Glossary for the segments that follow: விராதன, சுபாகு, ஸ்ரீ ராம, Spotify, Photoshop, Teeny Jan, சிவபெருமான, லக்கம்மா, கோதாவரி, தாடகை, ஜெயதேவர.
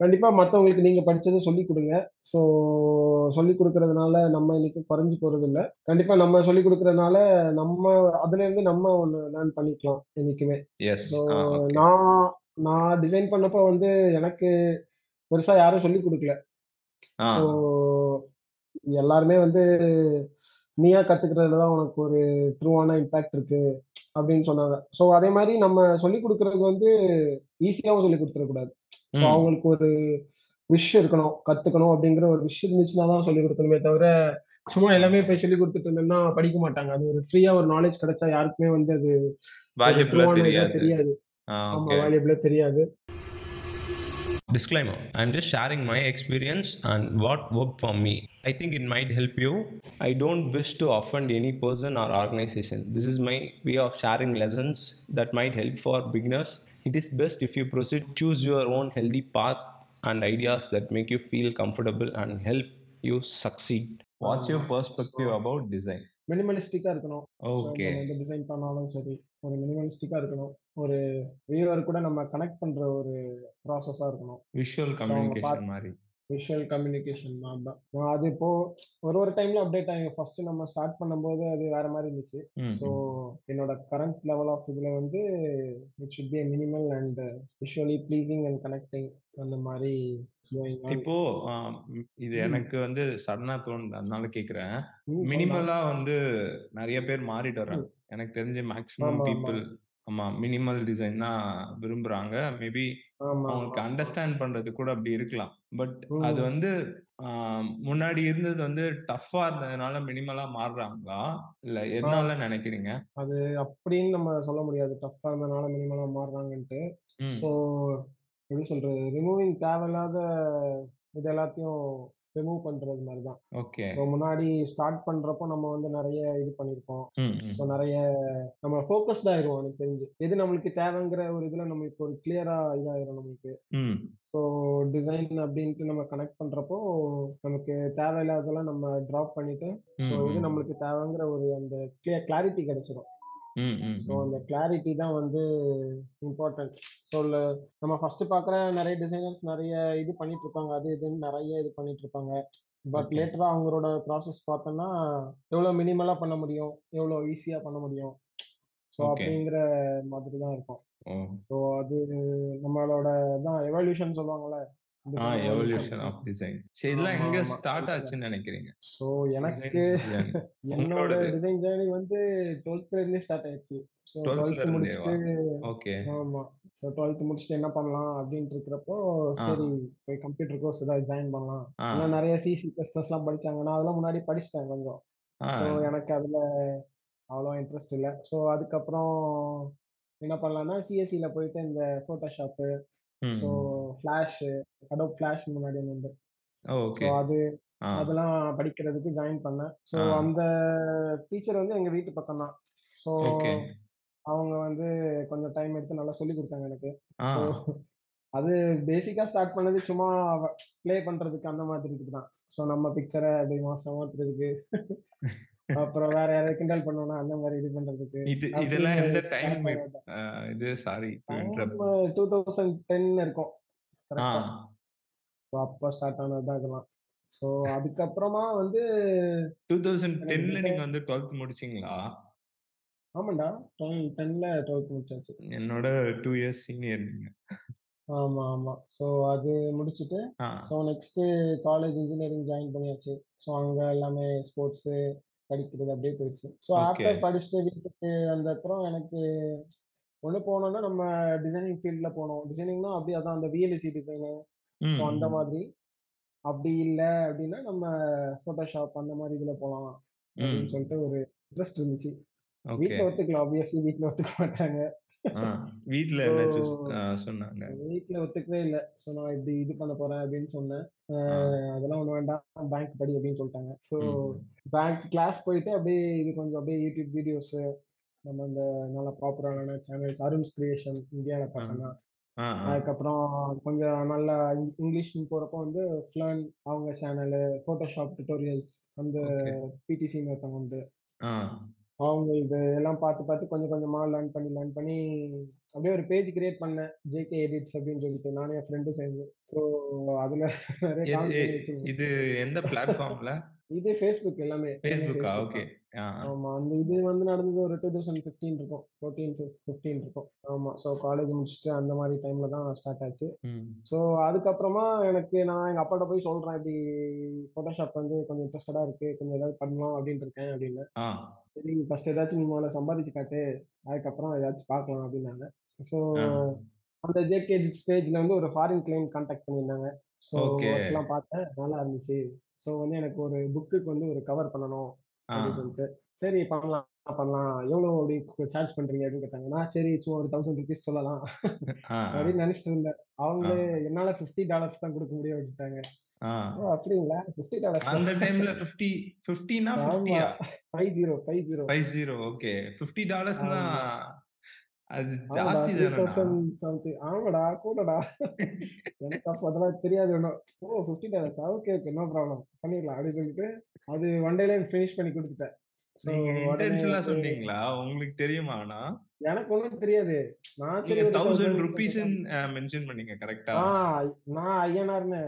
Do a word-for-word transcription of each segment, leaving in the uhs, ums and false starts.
கண்டிப்பாக மற்றவங்களுக்கு நீங்கள் படித்ததை சொல்லிக் கொடுங்க. ஸோ சொல்லிக் கொடுக்கறதுனால நம்ம இன்னைக்கு குறைஞ்சி போகிறது இல்லை. கண்டிப்பாக நம்ம சொல்லிக் கொடுக்கறதுனால நம்ம அதுலேருந்து நம்ம ஒன்று லேர்ன் பண்ணிக்கலாம் என்றைக்குமே. ஸோ நான் நான் டிசைன் பண்ணப்போ வந்து எனக்கு பெருசாக யாரும் சொல்லிக் கொடுக்கல. ஸோ எல்லாருமே வந்து நீயா கற்றுக்கிறதுல தான் உனக்கு ஒரு ட்ரூவான இம்பேக்ட் இருக்குது அப்படின்னு சொன்னாங்க. ஸோ அதே மாதிரி நம்ம சொல்லிக் கொடுக்கறது வந்து ஈஸியாகவும் சொல்லிக் கொடுத்துடக்கூடாது. ஸோ அவங்களுக்கு ஒரு விஷ் இருக்கணும், கற்றுக்கணும் அப்படிங்கிற ஒரு விஷ் இருந்துச்சுன்னா தான் சொல்லிக் கொடுக்கணுமே தவிர சும்மா எல்லாமே போய் சொல்லிக் கொடுத்துட்டு இருந்தோம்னா படிக்க மாட்டாங்க. அது ஒரு ஃப்ரீயாக ஒரு நாலேஜ் கிடைச்சா யாருக்குமே வந்து அது தெரியாது. ஆமா, வேல்யூபிளா தெரியாது. Disclaimer, I'm just sharing my experience and what worked for me. I think it might help you. I don't wish to offend any person or organization. This is my way of sharing lessons that might help for beginners. It is best if you proceed, choose your own healthy path and ideas that make you feel comfortable and help you succeed. What's your perspective about design? மினிமலிஸ்டிக்காக இருக்கணும். Okay, இந்த design பண்ணாலும் சரி ஒரு மினிமலிஸ்டிக்காக இருக்கணும். ஒரு viewer கூட நம்ம connect பண்ணுற ஒரு ப்ராசஸாக இருக்கணும். விஷுவல் கம்யூனிகேஷன் மாதிரி விஷுவல் கம்யூனிகேஷன் தான் தான் அது இப்போ ஒரு ஒரு டைம்ல அப்டேட் ஆகி ஃபர்ஸ்ட் நம்ம ஸ்டார்ட் பண்ணும்போது அது வேற மாதிரி இருந்துச்சு. ஸோ என்னோட கரண்ட் லெவல் ஆஃப் இதுல வந்து it should be minimal and visually pleasing and connecting அந்த மாதிரி. இப்போ இது எனக்கு வந்து சடனா தோணுது, அதனால கேக்குறேன். மினிமலா வந்து நிறைய பேர் மாறிட்டு வர்றாங்க. எனக்கு தெரிஞ்ச மேக்ஸிமம் பீப்புள் ஆமா மினிமல் டிசைன் தான் விரும்புறாங்க. மேபி அவங்களுக்கு அண்டர்ஸ்டாண்ட் பண்றது கூட அப்படி இருக்கலாம். பட் அது வந்து முன்னாடி இருந்தது வந்து டஃபா இருந்ததுனால மினிமலா மாறுறாங்களா இல்ல எதனால நினைக்கிறீங்க? அது அப்படின்னு நம்ம சொல்ல முடியாது. டஃபா இருந்ததுனால மினிமலா மாறுறாங்கன்ட்டு ஸோ எப்படி சொல்றது, ரிமூவிங் தேவையில்லாத இது எல்லாத்தையும் ரிமூவ் பண்றது மாதிரிதான். ஓகே, ஸோ முன்னாடி ஸ்டார்ட் பண்றப்போ நம்ம வந்து நிறைய இது பண்ணிருக்கோம். ஸோ நிறைய நம்ம ஃபோக்கஸ்டா இருக்கும். எனக்கு தெரிஞ்சு எது நம்மளுக்கு தேவைங்கிற ஒரு இதுல நம்மளுக்கு ஒரு கிளியரா இதாயிரும் நம்மளுக்கு. ஸோ டிசைன் அப்படின்ட்டு நம்ம கனெக்ட் பண்றப்போ நமக்கு தேவையில்லாதெல்லாம் நம்ம டிராப் பண்ணிட்டு ஸோ இது நம்மளுக்கு தேவைங்கிற ஒரு அந்த கிளியர் கிளாரிட்டி கிடைச்சிடும். ஸோ அந்த கிளாரிட்டி தான் வந்து இம்பார்ட்டன்ட். ஸோ நம்ம ஃபர்ஸ்ட் பார்க்குற நிறைய டிசைனர்ஸ் நிறைய இது பண்ணிட்டு இருப்பாங்க, அது இதுன்னு நிறைய இது பண்ணிட்டு இருப்பாங்க. பட் லேட்டராக அவங்களோட ப்ராசஸ் பார்த்தோம்னா எவ்வளோ மினிமலாக பண்ண முடியும், எவ்வளோ ஈஸியாக பண்ண முடியும், ஸோ அப்படிங்கிற மாதிரி தான் இருக்கும். ஸோ அது நம்மளோட தான் எவல்யூஷன் சொல்லுவாங்கல்ல. என்னோட டிசைன் ஜர்னி வந்து டுவெல்த்ல ஸ்டார்ட் ஆயிடுச்சு. முடிச்சுட்டு என்ன பண்ணலாம் அப்படின்ட்டு இருக்கிறப்போ சரி போய் கம்ப்யூட்டர் கோர்ஸ் ஏதாவது ஜாயின் பண்ணலாம். ஆனா நிறைய சிசி பிளஸ் பிளஸ் எல்லாம் படிச்சாங்கன்னா அதெல்லாம் முன்னாடி படிச்சுட்டேன் கொஞ்சம். ஸோ எனக்கு அதுல அவ்வளோ இன்ட்ரெஸ்ட் இல்லை. ஸோ அதுக்கப்புறம் என்ன பண்ணலாம்னா சிஎஸ்சில போயிட்டு இந்த Photoshop so flash Adobe flash முன்னாடி வந்து ஓகே அது அதெல்லாம் படிக்கிறதுக்கு ஜாயின் பண்ணேன். சோ அந்த டீச்சர் வந்து எங்க வீட்டு பக்கம் தான். சோ அவங்க வந்து கொஞ்சம் டைம் எடுத்து நல்லா சொல்லி கொடுத்தாங்க எனக்கு. அது பேசிக்கா ஸ்டார்ட் பண்ணது சும்மா ப்ளே பண்றதுக்கு அந்த மாதிரி இருக்குதான். சோ நம்ம பிக்சரை அப்படி மாசம் மாத்துறதுக்கு அப்புறம் வேற யாராவது கிண்டல் பண்ணோம்னா அந்த மாதிரி இது பண்றதுக்கு. இது இதெல்லாம் எந்த டைம்? இது சாரி இருபது பத்து இருக்கும் கரெக்ட்டா. சோ அப்ப ஸ்டார்ட் ஆனதா இதெல்லாம். சோ அதுக்கு அப்புறமா வந்து இருபது பத்துல நீங்க வந்து பன்னிரண்டாவது முடிச்சீங்களா? ஆமாடா, இருபது பத்துல பன்னிரண்டாவது முடிச்சேன். என்னோட இரண்டு இயர்ஸ் சீனியர் நீங்க. ஆமா ஆமா. சோ அது முடிச்சிட்டு so next college engineering join பண்ணியாச்சு. சோ அங்க எல்லாமே ஸ்போர்ட்ஸ் படிக்கிறது அப்படியே போயிடுச்சு. ஸோ ஆஃப்டர் படிச்சுட்டு வீட்டுக்கு வந்த அப்புறம் எனக்கு ஒன்று போனோம்னா நம்ம டிசைனிங் ஃபீல்டில் போனோம். டிசைனிங்னா அப்படியே அதான் அந்த விஎல்இசி டிசைனு. ஸோ அந்த மாதிரி அப்படி இல்லை அப்படின்னா நம்ம ஃபோட்டோஷாப் அந்த மாதிரி இதில் போகலாம் அப்படின்னு சொல்லிட்டு ஒரு இன்ட்ரெஸ்ட் இருந்துச்சு. வீட்டில் ஒத்துக்கலாம், ஆப்வியஸ்லி வீட்டில் ஒத்துக்க மாட்டாங்க. வீட்டில் வீட்டில் ஒத்துக்கவே இல்லை. ஸோ நான் இப்படி இது பண்ண போறேன் அப்படின்னு சொன்னேன். அதெல்லாம் ஒன்று வேண்டாம், பேங்க் படி அப்படின்னு சொல்லிட்டாங்க. ஸோ பேங்க் கிளாஸ் போயிட்டு அப்படியே இது கொஞ்சம் அப்படியே யூடியூப் வீடியோஸ் நம்ம இந்த நல்லா பாப்புலரான சேனல்ஸ் அருண்ஸ் கிரியேஷன் இந்தியாவில் பார்த்தோம்னா, அதுக்கப்புறம் கொஞ்சம் நல்லா இங்கிலீஷ்னு போறப்போ வந்து ஃப்ளன் அவங்க சேனலு, ஃபோட்டோஷாப் டுட்டோரியல்ஸ், அந்த பிடிசின்னு ஒருத்தவங்க வந்து ஆமா, இதெல்லாம் பார்த்து பார்த்து கொஞ்சம் கொஞ்சமா லேர்ன் பண்ணி லேர்ன் பண்ணி அப்படியே ஒரு பேஜ் கிரியேட் பண்ணேன், ஜேகே எடிட்ஸ் அப்படின்னு சொல்லிட்டு, நானும் என் ஃப்ரெண்டும் சேர்ந்து. ஸோ அதுல நிறைய எ- காமெடி எ- வச்சிருந்தேன். இது எந்த பிளாட்ஃபார்ம்ல? இது ஃபேஸ்புக், எல்லாமே எல்லாமே ஃபேஸ்புக்கா? Facebook okay. தான். ஆமா, அந்த இது வந்து நடந்தது ஒரு டூ தௌசண்ட் ஃபிஃப்டீன் இருக்கும், ஃபோர்டீன் ஃபிஃப்டீன் இருக்கும். ஆமா, ஸோ காலேஜ் முடிச்சுட்டு அந்த மாதிரி டைம்ல தான் ஸ்டார்ட் ஆச்சு. ம் ஸோ அதுக்கப்புறமா எனக்கு நான் எங்கள் அப்பாட்ட போய் சொல்கிறேன், இப்படி ஃபோட்டோஷாப் வந்து கொஞ்சம் இன்ட்ரெஸ்டடாக இருக்கு, கொஞ்சம் ஏதாவது பண்ணலாம் அப்படின்ட்டு இருக்கேன் அப்படின்னு. ஆ சரி, ஃபர்ஸ்ட் ஏதாச்சும் நீ முதல்ல சம்பாதிச்சு காட்டு, அதுக்கப்புறம் ஏதாச்சும் பார்க்கலாம் அப்படின்னாங்க. ஸோ ஆ அந்த ஜேகே டிக்ஸ் பேஜில் வந்து ஒரு ஃபாரின் கிளைண்ட் காண்டாக்ட் பண்ணியிருந்தாங்க. So okay. ஒர்க்லாம் பார்த்தேன், நல்லா இருந்துச்சு. ஸோ வந்து எனக்கு ஒரு புக்குக்கு வந்து ஒரு கவர் பண்ணணும் ஆ அப்படின்னு சொல்லிட்டு, சரி பண்ணலாம் பண்ணலாம், எவ்வளோ அப்படி சார்ஜ் பண்ணுறீங்க அப்படின்னு கேட்டாங்க. நான் சரி சும்மா ஒரு தௌசண்ட் ருபீஸ் சொல்லலாம் ஆ ஆ அப்படின்னு நினைச்சிட்டு இருந்தேன். ஆ அவங்களே என்னால ஃபிஃப்டி டாலர்ஸ் தான் கொடுக்க முடியும் அப்படிட்டாங்க. ஆ. ஓ அப்படிங்களா, ஃபிஃப்டி டாலர்ஸ் தான். அந்த டைம்ல ஃபிஃப்டி ஃபிஃப்டினா ஆமா, ஃபிஃப்டியா five zero, five zero. Five zero? Okay. Fifty டாலர்ஸ்னா ஆமா அது ஆமாடா, ஜாஸ்தி த்ரீ தானடா. Thousand something. ஆமாடா கூடடா, எனக்கு அப்போ அதெல்லாம் தெரியாது ஒன்றும். Oh fifty dollars, okay okay, no problem, பண்ணிடலாம் அப்படின்னு சொல்லிட்டு அது ஒன் டேல ஃபினிஷ் பண்ணி கொடுத்துட்டேன். ஸோ நீங்க உடனே இன்டென்ஷனலா எனக்கு சொன்னீங்களா? உங்களுக்கு தெரியுமாண்ணா? எனக்கு ஒன்றும் தெரியாது. நான் நீங்க சரி ஒரு தௌசண்ட் தௌசண்ட் ருபீஸ் கொஞ்சம் மென்ஷன் பண்ணீங்க கரெக்டா? ஆ நான் ஐஎன்ஆர்னு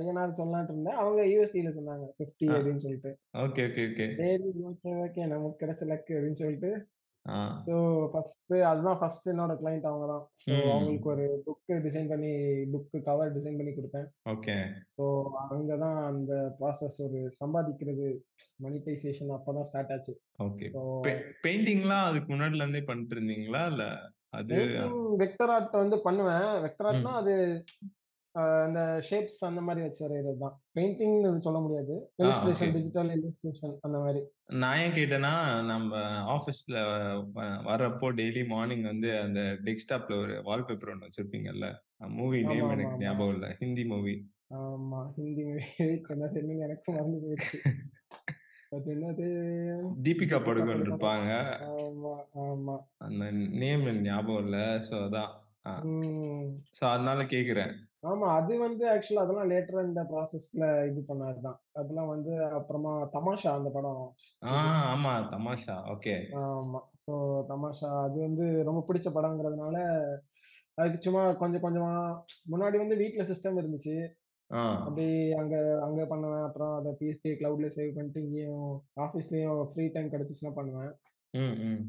ஐஎன்ஆர் சொல்லலான்ட்டு இருந்தேன். அவங்க யூஎஸ்டியில சொன்னாங்க ஃபிஃப்டி ஆ அப்படின்னு சொல்லிட்டு. Okay okay okay. சரி ஓகே ஓகே, நமக்கு கிடைச்ச லக்கு அப்படின்னு சொல்லிட்டு. ஆ ஸோ ஃபர்ஸ்ட் அதுதான் ஃபர்ஸ்ட் என்னோட client அவங்க தான். ஸோ ம் அவங்களுக்கு ஒரு புக்கு டிசைன் பண்ணி, புக்கு கவர் டிசைன் பண்ணி கொடுத்தேன். ஓகே. ஸோ அங்கே தான் அந்த ப்ராசஸ் ஒரு சம்பாதிக்கிறது, மனிட்டைசேஷன் அப்போ தான் ஸ்டார்ட் ஆச்சு. ஓகே. ஸோ பெயிண்டிங்லாம் அதுக்கு முன்னாடில இருந்தே பண்ணிட்டு இருந்தீங்களா இல்ல அது? பெயிண்டிங் வெக்டர் ஆர்ட் வந்து பண்ணுவேன். வெக்டர் ம் ஆர்ட்னா அது ஆஹ் அந்த ஷேப்ஸ் அந்த மாதிரி வச்சு வரைகிறது தான். பெயிண்டிங் இது சொல்ல முடியாது, ஆ ஓகே. இலிஸ்ட்ரேஷன், டிஜிட்டல் இலிஸ்ட்ரேஷன் அந்த மாதிரி. நான் ஏன் கேட்டேன்னா, நம்ம ஆஃபீஸில் வர்றப்போ டெய்லி மார்னிங் வந்து அந்த டெஸ்க்டாப்பில் ஒரு வால்பேப்பர் ஒன்று வச்சுருப்பீங்கல்ல, மூவி ஆமா நேம் ஆமா எனக்கு ஆமா ஞாபகம் இல்லை, ஹிந்தி மூவி. ஆமா ஹிந்தி movie கொண்டாது என்னன்னு எனக்கும் மறந்து போயிடுச்சு. அது என்னது, தீபிகா தீபிகா படுகோன் படுகோன். இருப்பாங்க, ஆமா ஆமா அந்த நேம் எனக்கு ஞாபகம் இல்லை. ஸோ அதான். உம் ஸோ அதனால கேட்குறேன். ஆமா, அது வந்து ஆக்சுவலா அதெல்லாம் லேட்டர் இந்த ப்ராசஸ்ல இது பண்ணதுதான். அதெல்லாம் வந்து அப்புறமா தமாஷா அந்த படம் ஆ இது. ஆமாம். தமாஷா. ஓகே. ஆமா, சோ தமாஷா அது வந்து ரொம்ப பிடிச்ச படம்ங்கிறதுனால அதுக்கு சும்மா கொஞ்சம் கொஞ்சமா முன்னாடி வந்து வீட்ல சிஸ்டம் இருந்துச்சு. ஆ அப்படி அங்க அங்க பண்ணுவேன். அப்புறம் அதை பிஎஸ்டி கிளவுட்ல சேவ் பண்ணிட்டு இங்கேயும் ஆஃபீஸ்லயும் ஃப்ரீ டைம் கிடைச்சிச்சுன்னா பண்ணுவேன். ம் ம்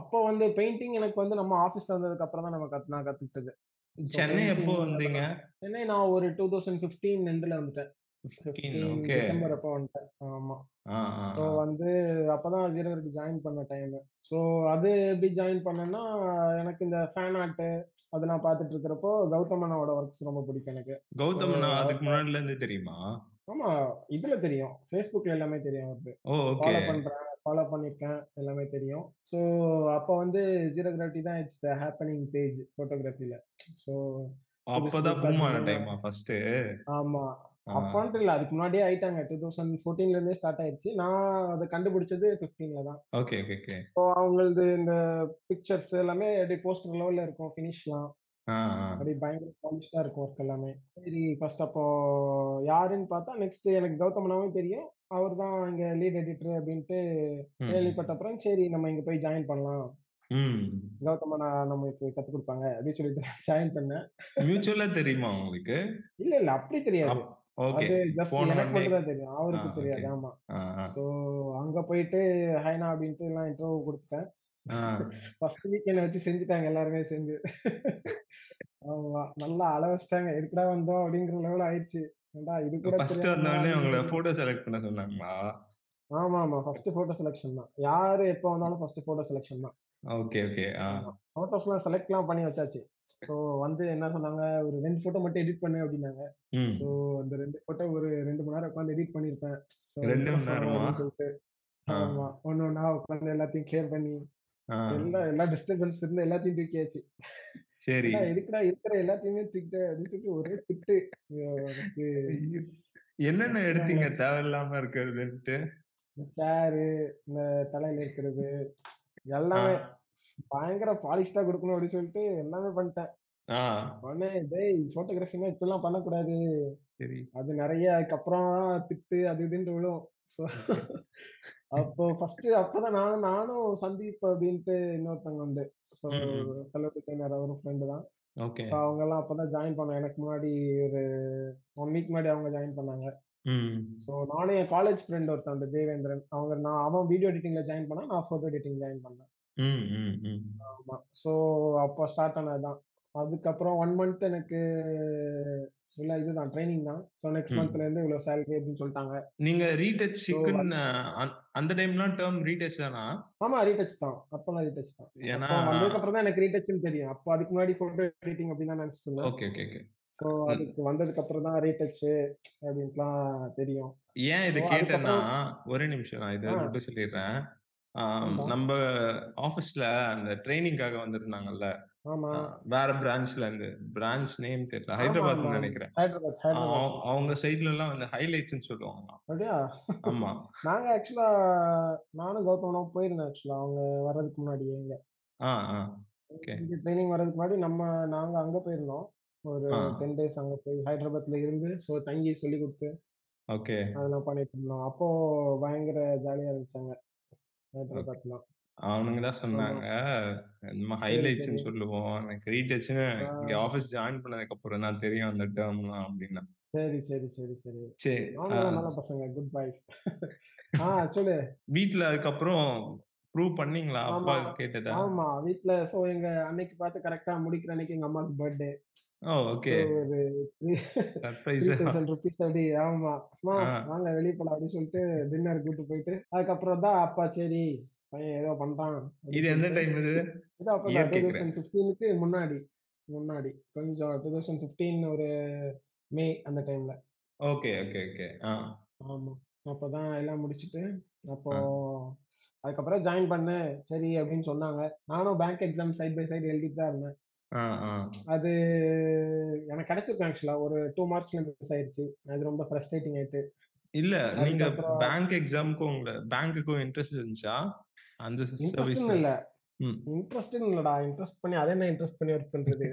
அப்போ வந்து பெயிண்டிங் எனக்கு வந்து நம்ம ஆஃபீஸ்ல வந்ததுக்கு அப்புறம் தான் நம்ம கத்து நான் கத்துக்கிட்டது. ஸோ சென்னை எப்போ பெயிண்டிங் வந்தீங்க? அதெல்லாம் சென்னை நான் ஒரு டூ தௌசண்ட் ஃபிஃப்டீன் ரெண்டுல வந்துட்டேன். ஃபிஃப்டீன். Fifteen okay. டிசம்பர் அப்போ வந்துட்டேன். ஆமா, ஆ ஆ ஸோ ஆ. வந்து அப்பதான் ஜீரோ ரெட்டி ஜாயின் பண்ண டைம். ஸோ அது எப்படி ஜாயின் பண்ணேன்னா, எனக்கு இந்த ஃபேன் ஆர்ட்டு அதெல்லாம் பார்த்துட்டு இருக்கிறப்போ கௌதம் அண்ணாவோட ஒர்க்ஸ் ரொம்ப பிடிக்கும் எனக்கு. ஸோ கௌதம் அண்ணா அதுக்கு அவர்கிட்ட முன்னாடில இருந்து தெரியுமா? ஆமா இதுல தெரியும், ஃபேஸ்புக்ல எல்லாமே தெரியும், அவருக்கு ஓ ஓகே. ஃபாலோ பண்றேன், ஃபாலோ பண்ணிருக்கேன், எல்லாமே தெரியும். ஸோ அப்போ வந்து ஜீரோகிராஃபி தான் இட்ஸ் ஹேப்பனிங் பேஜ் ஃபோட்டோகிராஃபில. ஸோ புதுசு அப்பதான் புதுசா பூமான டிசைன். டைமா ஃபர்ஸ்ட்? ஆமா அப்பான்ட்டு இல்லை, அதுக்கு முன்னாடியே ஆயிட்டாங்க. டூ தௌசண்ட் ஃபோர்டீன்ல இருந்தே ஸ்டார்ட் ஆயிடுச்சு. நான் அதை கண்டுபிடிச்சது ஃபிஃப்டீன்ல தான். Okay okay okay. ஸோ அவங்களது இந்த பிக்சர்ஸ் எல்லாமே அப்படி போஸ்டர் லெவல்ல இருக்கும், ஃபினிஷ்லாம் ஆ ஆ. அப்படி பயங்கர பாலிஷ்டா இருக்கும் ஒர்க் எல்லாமே. சரி ஃபர்ஸ்ட் அப்போ யாருன்னு பார்த்தா நெக்ஸ்ட் எனக்கு கௌதம்னாவும் தெரியும், அவர் தான் இங்க லீட் எடிட்டர் அப்படின்ட்டு ம் கேள்விப்பட்ட அப்புறம் சரி நம்ம இங்க போய் ஜாயின் பண்ணலாம், ம் கௌதமனா நமக்கு கத்துக் கொடுப்பாங்க அப்படின்னு சொல்லிட்டு ஜாயின் பண்ணேன். மியூச்சுவலா தெரியுமா உங்களுக்கு? இல்ல இல்ல அப்படி தெரியாது, அப் ஓகே. அது ஜஸ்ட் போன எனக்கு உடனே. மட்டும் தான் தெரியும், ஆ அவருக்கு ஓகே. தெரியாது. ஆமா, ஆ ஆ ஸோ அங்க போயிட்டு ஹைனா அப்படின்ட்டு எல்லாம் இன்டர்வியூ கொடுத்துட்டேன். ஆ. ஃபர்ஸ்ட் வீக் என்னை வச்சு செஞ்சுட்டாங்க எல்லாருமே சேர்ந்து. ஆமா, நல்லா அளவச்சிட்டாங்க, எதுக்குடா வந்தோம் அப்படிங்கிற லெவல் ஆயிடுச்சு. ஏன்டா இது கூட ஃபர்ஸ்ட் தெரியாமடா வந்தோடனே நீ. உங்களை போட்டோ செலக்ட் பண்ண சொன்னாங்களா? ஆமா ஆமா ஃபர்ஸ்ட் போட்டோ செலெக்ஷன் தான், யாரு எப்போ வந்தாலும் ஃபர்ஸ்ட் போட்டோ செலெக்ஷன் தான். Okay okay. ஆ ஆமா, போட்டோஸ்லாம் செலக்ட்லாம் பண்ணி வச்சாச்சு. ஸோ வந்து என்ன சொன்னாங்க, ஒரு ரெண்டு போட்டோ மட்டும் எடிட் பண்ணு அப்படின்னாங்க. ம் ஸோ அந்த ரெண்டு போட்டோ ஒரு ரெண்டு மணி நேரம் உட்காந்து எடிட் பண்ணியிருப்பேன். ஸோ ரெண்டு மணி இம்ப்ரெஸ் பண்ணணும் நேரமா? அப்படின்னு சொல்லிட்டு ஆ ஆமா ஒன்று ஒன்றா உட்காந்து எல்லாத்தையும் கிளியர் பண்ணி ஆ. எல்லா எல்லா டிஸ்டர்பன்ஸ் இருந்து எல்லாத்தையும் தூக்கியாச்சு. சரி. ஏன்னா எதுக்குடா இருக்கிற எல்லாத்தையுமே தூக்கிட்ட அப்படின்னு சொல்லிட்டு ஒரே திட்டு. ஐயோ, எனக்கு ஐயோ. என்னென்ன எடுத்தீங்க கஷ்டமாயிடுச்சு. தேவையில்லாம இருக்கிறதுன்ட்டு? இந்த சேரு, இந்த தலையில இருக்கிறது ஆ எல்லாமே பயங்கர பாலிஷ்டா கொடுக்கணும் அப்படின்னு சொல்லிட்டு எல்லாமே பண்ணிட்டேன். ஆ உடனே டேய் போட்டோகிராஃபினா இப்பெல்லாம் பண்ணக்கூடாது, சரி. அது நிறைய அதுக்கப்புறம் திட்டு அது இதுன்னு விழும். ஸோ அப்போ ஃபர்ஸ்ட் அப்பதான் நானும் நானும் சந்தீப் அப்படின்ட்டு இன்னொருத்தவங்க உண்டு, ஸோ ஃபெலோ டிசைனர், அவரும் ஃப்ரெண்டு தான். ஸோ அவங்க எல்லாம் அப்பதான் ஜாயின் பண்ணாங்க. எனக்கு முன்னாடி ஒரு ஒன் வீக் முன்னாடி அவங்க ஜாயின் பண்ணாங்க. ஸோ நானும் என் காலேஜ் ஃப்ரெண்ட் ஒருத்தவன் தேவேந்திரன், அவங்க நான் அவன் வீடியோ எடிட்டிங்ல ஜாயின் பண்ணா, நான் ஃபோட்டோ எடிட்டிங் ஜாயின் பண்ணேன். ஆமா, ஸோ அப்போ ஸ்டார்ட் ஆனதுதான். அதுக்கப்புறம் ஒன் மந்த் எனக்கு இல்ல இதுதான் ட்ரைனிங் தான். சோ நெக்ஸ்ட் மந்த்ல இருந்து இவ்வளவு salary அப்படினு சொல்லிட்டாங்க. நீங்க ரீடச் சிக்கன் அந்த டைம்லாம் டர்ம் ரீடச் தானா? ஆமா ரீடச் தான், அப்பலாம் ரீடச் தான். ஏனா அதுக்கு அப்புறம் தான் எனக்கு ரீடச்னு தெரியும். அப்ப அதுக்கு முன்னாடி போட்டோ எடிட்டிங் அப்படி தான் நினைச்சிட்டு இருந்தேன். Okay okay okay. சோ அதுக்கு வந்ததுக்கு அப்புறம் தான் ரீடச் அப்படின்லாம் தெரியும். ஏன் இத கேட்டேன்னா, ஒரே நிமிஷம் நான் இத மட்டும் சொல்லிடுறேன். நம்ம ஆபீஸ்ல அந்த ட்ரைனிங்காக வந்திருந்தாங்கல்ல, வேற பிரான்ச்ல இருந்து, பிரான்ச் நேம் தெரியல, ஹைதராபாத் நினைக்கிறேன். அவங்க சைட்ல எல்லாம் வந்து ஹைலைட்ஸ் சொல்லுவாங்க. அப்படியா? ஆமா, நாங்க ஆக்சுவலா நானும் கௌதமும் போயிருந்தோம். ஆக்சுவலா அவங்க வர்றதுக்கு முன்னாடி, எங்க ட்ரைனிங் வர்றதுக்கு முன்னாடி நம்ம நாங்க அங்க போயிருந்தோம். ஒரு டென் டேஸ் அங்க போய் ஹைதராபாத்ல இருந்து சோ தங்கி சொல்லி கொடுத்து ஓகே அதெல்லாம் பண்ணிட்டு இருந்தோம். அப்போ பயங்கர ஜாலியா இருந்துச்சாங்க ஹைதராபாத்லாம். அவனுங்கதான் சொன்னாங்க ஹைலைட்ஸ் சொல்லுவோம். எனக்கு ரீடச்னு இங்க ஆபீஸ் ஜாயின் பண்ணதுக்கு அப்புறம் தான் தெரியும் அந்த டேர்ம்லாம் அப்படின்னா. சரி சரி சரி சரி சரி நல்ல பசங்க, குட் பாய்ஸ். ஆஹ் சொல்லு. வீட்டுல அதுக்கப்புறம் ப்ரூவ் பண்ணீங்களா? அப்பா கேட்டதா? ஆமா வீட்டுல. சோ எங்க அன்னைக்கு பார்த்து கரெக்டா முடிக்கிற அன்னைக்கு எங்க அம்மாக்கு பர்த்டே. ஓகே ஒரு two thousand rupees அப்படி. ஆமா வாங்க வெளியே போலாம் அப்படின்னு சொல்லிட்டு டின்னர் கூட்டு போயிட்டு அதுக்கப்புறம் தான் அப்பா சரி பையன் ஏதோ பண்றான். இது எந்த டைம்? இது two thousand fifteen முன்னாடி முன்னாடி கொஞ்சம் twenty fifteen ஒரு மே அந்த டைம்ல. Okay okay okay. ஆமா அப்பதான் எல்லாம் முடிச்சிட்டு அப்போ அதுக்கப்புறம் ஜாயின் பண்ண சரி அப்படின்னு சொன்னாங்க. நானும் bank exam side by side எழுதிட்டு தான் இருந்தேன். அது எனக்கு கிடைச்சிருக்கேன் ஆக்சுவலா. ஒரு டூ மார்க்ஸ்ல மிஸ் ஆயிடுச்சு. அது ரொம்ப ஃப்ரஸ்ட்ரேட்டிங் ஆயிட்டு. இல்ல நீங்க பேங்க் எக்ஸாமுக்கும் உங்க பேங்க்குக்கும் இன்ட்ரெஸ்ட் இருந்துச்சா? அந்த சர்வீஸ் இல்ல இன்ட்ரெஸ்ட் இல்லடா. இன்ட்ரெஸ்ட் பண்ணி அதே என்ன இன்ட்ரெஸ்ட் பண்ணி வர்க் பண்றது.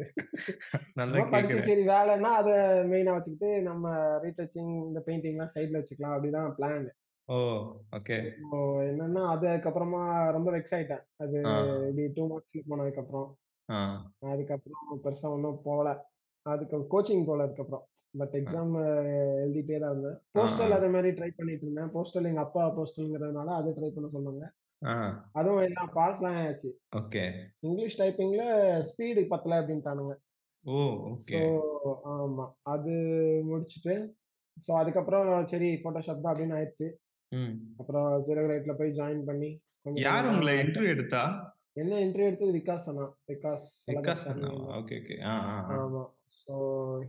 நல்லா கேக்குறேன். சரி வேலைன்னா அத மெயினா வச்சிட்டு நம்ம ரீடச்சிங் இந்த பெயிண்டிங்லாம் சைடுல வச்சுக்கலாம் அப்படிதான் பிளான். ஓ ஓகே. ஓ என்னன்னா அதுக்கு அப்புறமா ரொம்ப வெக்ஸ் ஆயிட்டேன். அது இப்படி டூ மார்க்ஸ்ல போனதுக்கு அப்புறம் அதுக்கப்புறம் பெருசா ஒன்றும் போகல. அதுக்கு கோச்சிங் போல அதுக்கப்புறம் பட் எக்ஸாம் எழுதிட்டே தான் இருந்தேன். போஸ்டல் அதே மாதிரி ட்ரை பண்ணிட்டு இருந்தேன். போஸ்டல் எங்க அப்பா போஸ்டல்ங்கிறதுனால அதை ட்ரை பண்ண சொன்னாங்க. அதுவும் எல்லாம் பாஸ் எல்லாம் ஆயாச்சு. ஓகே. இங்கிலீஷ் டைப்பிங்ல ஸ்பீடு பத்தல அப்படின்ட்டானுங்க. ஓ ஓகே. ஸோ ஆமா அது முடிச்சுட்டு ஸோ அதுக்கப்புறம் சரி போட்டோஷாப் தான் அப்படின்னு ஆயிடுச்சு. அப்புறம் ஜீரோ எயிட்ல போய் ஜாயின் பண்ணி. யார் உங்களை இன்டர்வியூ எடுத்தா? என்ன இன்டர்வியூ எடுத்தது விகாஸ் அண்ணா. விகாஸ் விகாஸ் அண்ணா. Okay okay. ஆ ஆமா. சோ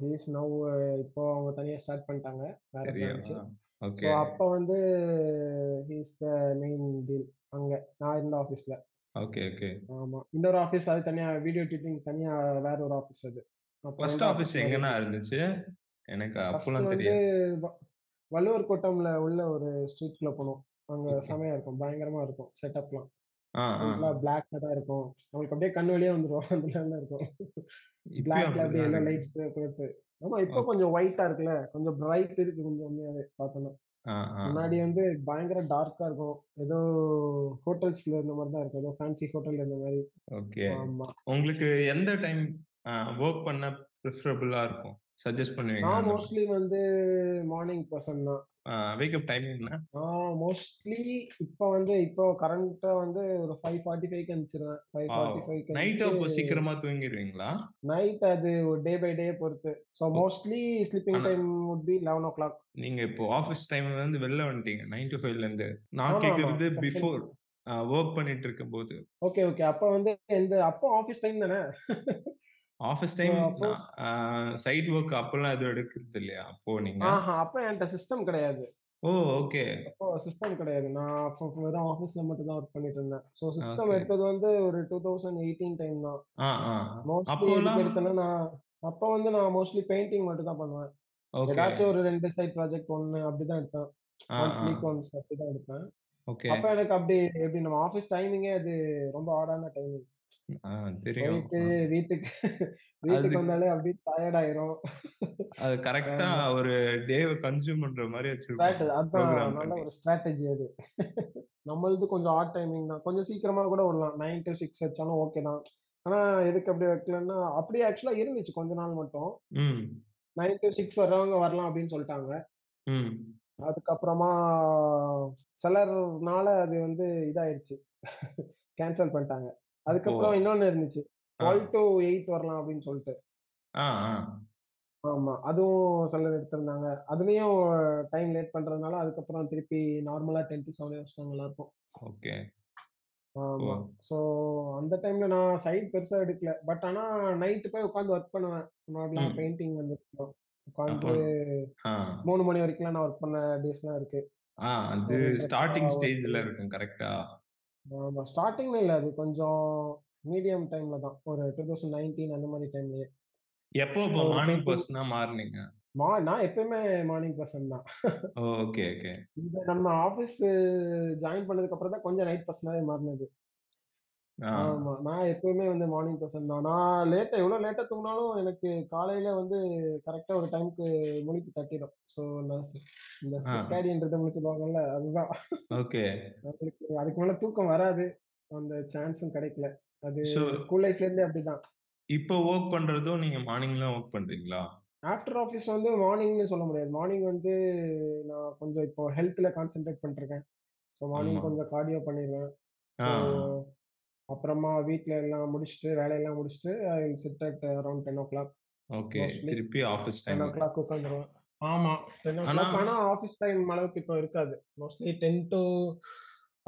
ஹி இஸ் நவ இப்போ அவங்க தனியா ஸ்டார்ட் பண்ணிட்டாங்க வேற பிரான்ச்சு. ஓகே. சோ அப்ப வந்து he is the main deal அங்க. நான் இருந்த ஆபீஸ்ல. Okay okay. ஆமா இன்னொரு ஆபீஸ் அது தனியா வீடியோ எடிட்டிங் தனியா வேற ஒரு ஆபீஸ். அது ஃபர்ஸ்ட் ஆபீஸ் எங்கனா இருந்துச்சு எனக்கு அப்பலாம் தெரியும். வள்ளுவர் கோட்டம்ல உள்ள ஒரு ஸ்ட்ரீட்ல போனோம். அங்க சமையா இருக்கும், பயங்கரமா இருக்கும் செட்டப்லாம். பிளாக்ல தான் இருக்கும். அவங்களுக்கு அப்படியே கண்ணு வழியா வந்துடும். அதுல இருக்கும் பிளாக்ல அப்படியே எல்லோ லைட்ஸ் போட்டு. ஆமா இப்போ கொஞ்சம் ஒயிட்டா இருக்குல்ல, கொஞ்சம் பிரைட் இருக்கு கொஞ்சம் உண்மையாவே பாத்தோம். முன்னாடி வந்து பயங்கர டார்க்கா இருக்கும். ஏதோ ஹோட்டல்ஸ்ல இருந்த மாதிரி தான் இருக்கும், ஏதோ ஃபேன்சி ஹோட்டல் இருந்த மாதிரி. ஓகே. ஆமா உங்களுக்கு எந்த டைம் வர்க் பண்ண பிரெஃபரபிளா இருக்கும் சஜஸ்ட் பண்ணுவீங்க? நான் மோஸ்ட்லி வந்து மார்னிங் பர்சன் தான். wake up timing na ah mostly ipo vande ipo current vande or five forty-five ku anchiruven five forty-five night appo sikrama thoongiruvingla night adu day by day porthu so mostly sleeping time would be eleven o'clock neenga ipo office time la irundhu vella vandinga nine to five la irundhu na kekirudhu before work pannittu irukumbodhu okay okay appo vande end appo office time thana office time side work அப்பலாம் எதுவும் எடுக்கிறது இல்லையா அப்போ நீங்க? ஆஹா அப்ப என்கிட்ட system கிடையாது. ஓ okay. அப்போ சிஸ்டம் கிடையாது, நான் வெறும் ஆபீஸ்ல மட்டும் தான் வர்க் பண்ணிட்டு இருந்தேன். சோ சிஸ்டம் எடுத்தது வந்து ஒரு twenty eighteen டைம் தான். ஆ ஆ அப்போலாம் எடுத்தல. நான் அப்ப வந்து நான் மோஸ்ட்லி பெயிண்டிங் மட்டும் தான் பண்ணுவேன். ஏதாச்சும் ஒரு ரெண்டு சைட் ப்ராஜெக்ட் ஒன்னு அப்படிதான் எடுத்தேன். ஒன்லி ஒன்ஸ் அப்படிதான் எடுத்தேன். ஓகே. அப்ப எனக்கு அப்படி எப்படி நம்ம ஆபீஸ் டைமிங்கே அது ரொம்ப ஆடான டைமிங். வீட்டுக்கு வீட்டுக்கு வந்தாலே அப்படியே டயர்ட் ஆயிரும். அது கரெக்ட்டா ஒரு டேவை கன்சியூம் பண்ற மாதிரி வச்சிருக்காங்க. அதான் நல்ல ஒரு ஸ்ட்ராட்டஜி அது. நம்மளது கொஞ்சம் ஆட் டைமிங் தான், கொஞ்சம் சீக்கிரமா கூட ஓடலாம், நைன் டு சிக்ஸ் வச்சாலும் ஓகே தான். ஆனா எதுக்கு அப்படி வைக்கலன்னா, அப்படியே ஆக்சுவலா இருந்துச்சு கொஞ்ச நாள் மட்டும், நைன் டு சிக்ஸ் வர்றவங்க வரலாம் அப்படின்னு சொல்லிட்டாங்க. அதுக்கப்புறமா சிலர்னால அது வந்து இதாயிருச்சு, கேன்சல் பண்ணிட்டாங்க. அதுக்கப்புறம் இன்னொன்னு இருந்துச்சு, டுவெல் டு எயிட் வரலாம் அப்படின்னு சொல்லிட்டு. ஆமா, அதுவும் சிலர் எடுத்திருந்தாங்க. அதுலயும் டைம் லேட் பண்றதுனால அதுக்கப்புறம் திருப்பி நார்மலா டென் டு செவன் வருஷம் நல்லா இருக்கும். ஓகே. ஆமா, ஸோ அந்த டைம்ல நான் சைட் பெருசா எடுக்கல. பட் ஆனா நைட்டு போய் உட்காந்து ஒர்க் பண்ணுவேன். முன்னாடிலாம் பெயிண்டிங் வந்து உட்காந்து மூணு மணி வரைக்கும் நான் ஒர்க் பண்ண டேஸ் எல்லாம் இருக்கு. அது ஸ்டார்டிங் ஸ்டேஜ்ல இருக்கும். கரெக்டா? ஆமா, ஸ்டார்டிங்ல இல்ல, அது கொஞ்சம் மீடியம் டைம்ல தான், ஒரு டூ தௌசண்ட் நைன்டீன் அந்த மாதிரி டைம்லயே. எப்போ அப்போ மார்னிங் பர்சனா மார்னிங்கா? மா நான் எப்பவுமே மார்னிங் பர்சன் தான். Okay okay. இந்த நம்ம ஆபீஸ் ஜாயின் பண்ணதுக்கு அப்புறம் தான் கொஞ்சம் நைட் பர்சனாவே மாறினது. ஆமா, நான் எப்பவுமே வந்து மார்னிங் பர்சன் தான். நான் லேட்டா எவ்வளவு லேட்டா தூங்கினாலும் எனக்கு காலையில வந்து கரெக்டா ஒரு டைமுக்கு முழிப்பு தட்டிடும். ஸோ நான் இந்த சிர்காடியன்றது முடிச்சுடுவாங்கல்ல, அதுதான். ஓகே. அதுக்கு மேல தூக்கம் வராது, அந்த சான்ஸும் கிடைக்கல. அது ஸ்கூல் லைஃப்ல இருந்தே அப்படிதான். இப்போ வர்க் பண்றதும் நீங்க மார்னிங்லாம் வர்க் பண்றீங்களா? ஆஃப்டர் ஆஃபீஸ் வந்து மார்னிங்னு சொல்ல முடியாது. மார்னிங் வந்து நான் கொஞ்சம் இப்போ ஹெல்த்ல கான்சென்ட்ரேட் பண்ணிருக்கேன். ஸோ மார்னிங் கொஞ்சம் கார்டியோ பண்ணிடுவேன். அப்புறமா வீட்ல எல்லாம் முடிச்சுட்டு வேலையெல்லாம் முடிச்சுட்டு I will sit at around ten o'clock. Okay. திருப்பி office time ten o'clock உட்காந்துருவேன். ஆமா, டென் ஓ கிளாக். ஆனா ஆஃபீஸ் டைம் அளவுக்கு இப்போ இருக்காது. Mostly ten to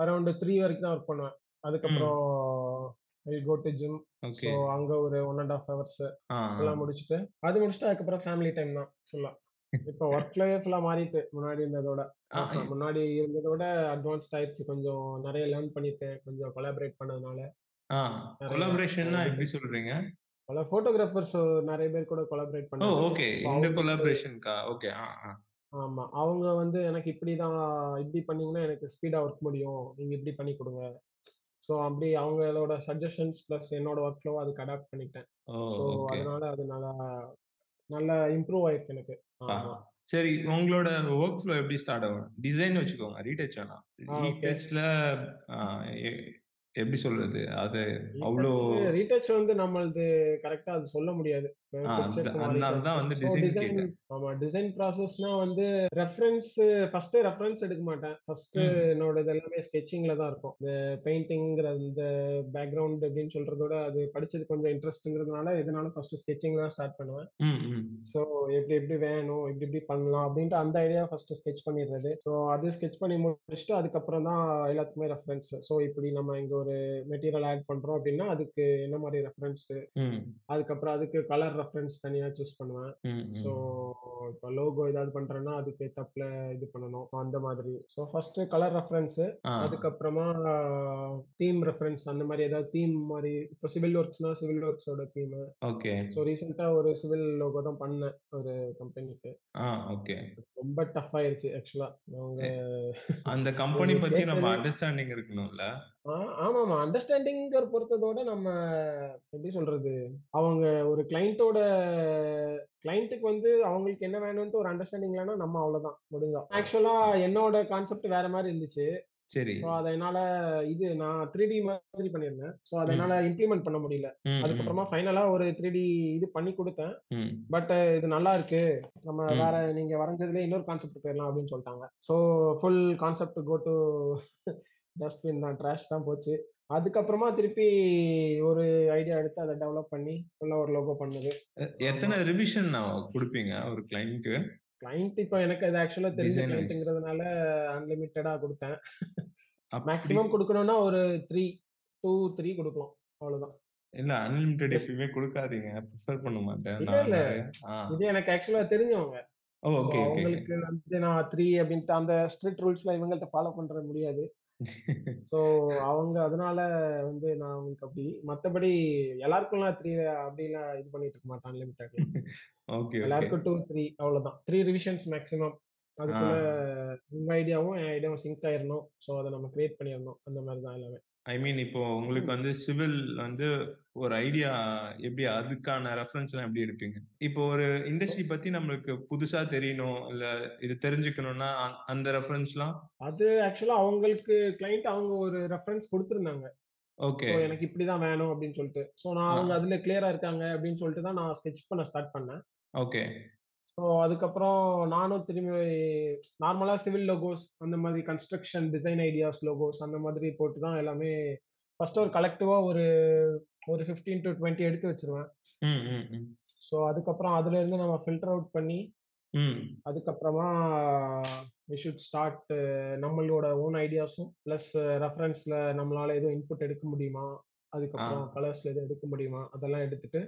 around three வரைக்கும் தான் ஒர்க் பண்ணுவேன். அதுக்கப்புறம் I go to gym. Okay. So அங்க ஒரு one and a half hours எல்லாம் முடிச்சிட்டு, அது முடிச்சிட்டு அதுக்கப்புறம் ஃபேமிலி டைம் தான் ஃபுல்லா. இப்போ ஒர்க் லைஃப் ஃபுல்லா மாறிட்டு, முன்னாடி இருந்ததோட முன்னாடி இருந்ததோட அட்வான்ஸ்ட் ஆயிடுச்சு. கொஞ்சம் நிறைய லேர்ன் பண்ணிட்டேன், கொஞ்சம் கொலாபரேட் பண்ணதுனால. கொலாபரேஷன்னா எப்படி சொல்றீங்க? பல போட்டோகிராஃபர்ஸ் நிறைய பேர் கூட கொலாபரேட் பண்ணாங்க. ஓகே, இந்த கொலாபரேஷன்கா? ஓகே. ஆமா, அவங்க வந்து எனக்கு இப்படிதான், இப்படி பண்ணீங்கன்னா எனக்கு ஸ்பீடா ஒர்க் முடியும், நீங்க இப்படி பண்ணி கொடுங்க. ஸோ அப்படி அவங்களோட சஜஷன்ஸ் ப்ளஸ் என்னோட ஒர்க் ஃப்ளோ அதுக்கு அடாப்ட் பண்ணிட்டேன். ஸோ அதனால அது நல்லா நல்லா இம்ப்ரூவ் ஆயிருக்கு எனக்கு. சரி, உங்களோட ஒர்க் ஃப்ளோ எப்படி ஸ்டார்ட் ஆகும்? டிசைன் வச்சுக்கோங்க, ரீடச் வேணாம். ரீடச்ல எப்படி சொல்றது, அது அவ்வளோ ரீடச் வந்து நம்மளது கரெக்டா அது சொல்ல முடியாது. அதனாலதான் வந்து டிசைன். ஆமா, டிசைன் ப்ராசஸ்னா வந்து ரெஃபரன்ஸ் ஃபர்ஸ்ட் ரெஃபரன்ஸ் எடுக்க மாட்டேன். ஃபர்ஸ்ட் என்னோட எல்லாமே ஸ்கெச்சிங்ல தான் இருக்கும். இந்த பெயிண்டிங்கிற இந்த பேக்ரவுண்ட் அப்படின்னு சொல்றதோட அது படிச்சது கொஞ்சம் இன்ட்ரெஸ்ட்ங்கிறதுனால இதனால ஃபர்ஸ்ட் ஸ்கெச்சிங் தான் ஸ்டார்ட் பண்ணுவேன். ஸோ எப்படி எப்படி வேணும், எப்படி எப்படி பண்ணலாம் அப்படின்ட்டு அந்த ஐடியா ஃபர்ஸ்ட் ஸ்கெச் பண்ணிடுறது. ஸோ அது ஸ்கெச் பண்ணி முடிச்சுட்டு அதுக்கப்புறம் தான் எல்லாத்துக்குமே ரெஃபரன்ஸ். ஸோ இப்படி நம்ம இங்க ஒரு மெட்டீரியல் ஆட் பண்றோம் அப்படின்னா அதுக்கு என்ன மாதிரி ரெஃபரன்ஸ், அதுக்கப்புறம் அதுக்கு கலர் ரெஃபரன்ஸ் தனியா சூஸ் பண்ணுவேன். சோ இப்ப லோகோ ஏதாவது பண்றேன்னா அதுக்கு ஏத்தாப்புல இது பண்ணணும், அந்த மாதிரி. சோ ஃபர்ஸ்ட் கலர் ரெஃபரன்ஸ், அதுக்கப்புறமா தீம் ரெஃபரன்ஸ். அந்த மாதிரி ஏதாவது தீம் மாதிரி, இப்போ சிவில் ஒர்க்ஸ்னா சிவில் ஒர்க்ஸோட தீம். ஓகே. சோ ரீசெண்டா ஒரு சிவில் லோகோ தான் பண்ணேன் ஒரு கம்பெனிக்கு. ஓகே. ரொம்ப டஃப் ஆயிருச்சு ஆக்சுவலா. அவங்க அந்த கம்பெனி பத்தி நம்ம அண்டர்ஸ்டாண்டிங் இருக்கணும்ல. ஆமா ஆமா, அண்டர்ஸ்டாண்டிங் பொறுத்ததோட நம்ம எப்படி சொல்றது, அவங்க ஒரு கிளைண்டோட கிளைண்ட்டுக்கு வந்து அவங்களுக்கு என்ன வேணும்னு ஒரு அண்டர்ஸ்டாண்டிங் இல்லைன்னா நம்ம அவ்வளவுதான், முடிஞ்சா. ஆக்சுவலா என்னோட கான்செப்ட் வேற மாதிரி இருந்துச்சு. சரி. சோ அதனால இது நான் த்ரீ டி மாதிரி பண்ணிருந்தேன். சோ அதனால இம்ப்ளிமெண்ட் பண்ண முடியல. அதுக்கப்புறமா ஃபைனலா ஒரு த்ரீ டி இது பண்ணி கொடுத்தேன். பட் இது நல்லா இருக்கு, நம்ம வேற நீங்க வரைஞ்சதுல இன்னொரு கான்செப்ட் போயிடலாம் அப்படின்னு சொல்லிட்டாங்க. So full concept go to dustbin தான், ட்ராஷ் தான் போச்சு. அதுக்கப்புறமா திருப்பி ஒரு ஐடியா எடுத்து அதை டெவலப் பண்ணி ஃபுல்லா ஒரு லோகோ பண்ணது. எத்தனை ரிவிஷன் நான் கொடுப்பீங்க ஒரு கிளைண்ட்க்கு? கிளைண்ட் இப்போ எனக்கு அது ஆக்சுவலா தெரிஞ்ச கிளைண்ட்ங்கிறதுனால அன்லிமிட்டடா கொடுத்தேன். மேக்ஸிமம் கொடுக்கணும்னா ஒரு த்ரீ டூ த்ரீ கொடுக்கலாம், அவ்வளவுதான். இல்ல அன்லிமிட்டட் எப்பவுமே கொடுக்காதீங்க, ப்ரிஃபர் பண்ண மாட்டேன். இல்ல, இது எனக்கு ஆக்சுவலா தெரிஞ்சவங்க. அவங்களுக்கு வந்து நான் த்ரீ அப்படின்ட்டு அந்த ஸ்ட்ரிக்ட் ரூல்ஸ்ல இவங்கள்ட்ட ஃபாலோ பண்ற முடியாது. சோ அவங்க அதனால வந்து நான் உங்களுக்கு அப்படி, மத்தபடி எல்லாருக்கும் எல்லாம் த்ரீ அப்படிலாம் இது பண்ணிட்டு இருக்க மாட்டேன் அன்லிமிட்டட். எல்லாருக்கும் டூ த்ரீ அவ்வளவுதான், த்ரீ ரிவிஷன்ஸ் மேக்ஸிமம். அதுக்குள்ள உங்க ஐடியாவும் என் ஐடியாவும் சிங்க் ஆயிடணும். சோ அதை நம்ம கிரியேட் பண்ணிடணும், அந்த மாதிரிதான் எல்லாமே. ஐ மீன் இப்போ உங்களுக்கு வந்து சிவில் வந்து ஒரு ஐடியா எப்படி, அதுக்கான ரெஃபரன்ஸ் எல்லாம் எப்படி எடுப்பீங்க? இப்போ ஒரு இண்டஸ்ட்ரி பத்தி நம்மளுக்கு புதுசா தெரியணும் இல்ல இது தெரிஞ்சுக்கணும்னா அந்த ரெஃபரன்ஸ் எல்லாம் அது ஆக்சுவலா அவங்களுக்கு கிளைண்ட் அவங்க ஒரு ரெஃபரன்ஸ் கொடுத்திருந்தாங்க. ஓகே, எனக்கு இப்படிதான் வேணும் அப்படின்னு சொல்லிட்டு. ஸோ நான் அவங்க அதுல கிளியரா இருக்காங்க அப்படின்னு சொல்லிட்டு தான் நான் ஸ்கெட்ச் பண்ண ஸ்டார்ட் பண்ணேன். ஓகே, ஸோ அதுக்கப்புறம் நானும் திரும்பி நார்மலாக சிவில் லோகோஸ் அந்த மாதிரி கன்ஸ்ட்ரக்ஷன் டிசைன் ஐடியாஸ் லோகோஸ் அந்த மாதிரி போட்டு தான் எல்லாமே ஃபர்ஸ்ட் ஒரு கலெக்டிவாக ஒரு ஒரு ஃபிஃப்டீன் டு டுவெண்ட்டி எடுத்து வச்சிருவேன். ஸோ அதுக்கப்புறம் அதுலேருந்து நம்ம ஃபில்டர் அவுட் பண்ணி அதுக்கப்புறமா வி ஷுட் ஸ்டார்ட் நம்மளோட ஓன் ஐடியாஸும் ப்ளஸ் ரெஃபரன்ஸில் நம்மளால் எதுவும் இன்புட் எடுக்க முடியுமா, அதுக்கப்புறம் கலர்ஸ்ல எதுவும் எடுக்க முடியுமா அதெல்லாம் எடுத்துட்டு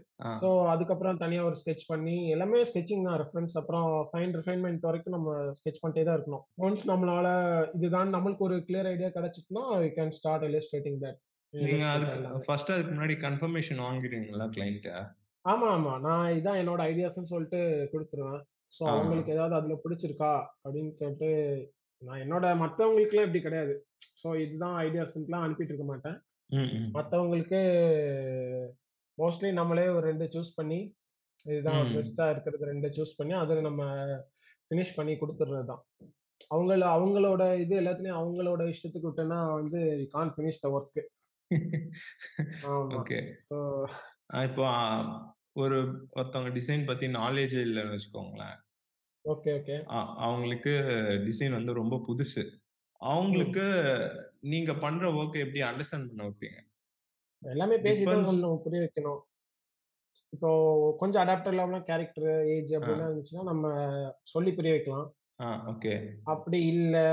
ஸோ அதுக்கப்புறம் தனியாக ஒரு ஸ்கெட்ச் பண்ணி எல்லாமே ஸ்கெட்சிங் தான் ரெஃபரன்ஸ். அப்புறம் ஃபைன் ரிஃபைன்மெண்ட் வரைக்கும் நம்ம ஸ்கெட்ச் பண்ணிட்டே தான் இருக்கணும். ஒன்ஸ் நம்மளால இதுதான் நம்மளுக்கு ஒரு கிளியர் ஐடியா கிடைச்சிட்டுனா we can start illustrating that. நீங்க அதுக்கு ஃபர்ஸ்ட் அதுக்கு முன்னாடி கன்ஃபர்மேஷன் வாங்குறீங்களா கிளையன்ட்டா? ஆமா ஆமா, நான் இதான் என்னோட ஐடியாஸ்ன்னு சொல்லிட்டு கொடுத்துருவேன். ஸோ அவங்களுக்கு ஏதாவது அதுல பிடிச்சிருக்கா அப்படின்னு கேட்டு நான் என்னோட மற்றவங்களுக்குலாம் இப்படி கிடையாது. ஸோ இதுதான் ஐடியாஸ்லாம் அனுப்பிட்டு இருக்க மாட்டேன். மற்றவங்களுக்கு மோஸ்ட்லி நம்மளே ஒரு ரெண்டு சூஸ் பண்ணி இதுதான் பெஸ்டா இருக்கிறது ரெண்டு சூஸ் பண்ணி அதில் நம்ம ஃபினிஷ் பண்ணி கொடுத்துடுறது தான். அவங்க அவங்களோட இது எல்லாத்துலயும் அவங்களோட இஷ்டத்துக்கு விட்டோம்னா வந்து can finish the work. Okay, so இப்போ ஒரு ஒருத்தவங்க டிசைன் பத்தி நாலேஜ் இல்லைன்னு வச்சுக்கோங்களேன். ஓகே ஓகே, அவங்களுக்கு டிசைன் வந்து ரொம்ப புதுசு. அவங்களுக்கு நீங்க பண்ற ஒர்க் எப்படி அண்டர்ஸ்டாண்ட் பண்ண வைப்பீங்க? எல்லாமே பேசி தான் புரிய வைக்கணும். இப்போ கொஞ்சம் அடாப்டர் லெவலாம் கேரக்டர் ஏஜ் அப்படின்னா இருந்துச்சுன்னா நம்ம சொல்லி புரிய வைக்கலாம். ஓகே, அப்படி இல்லை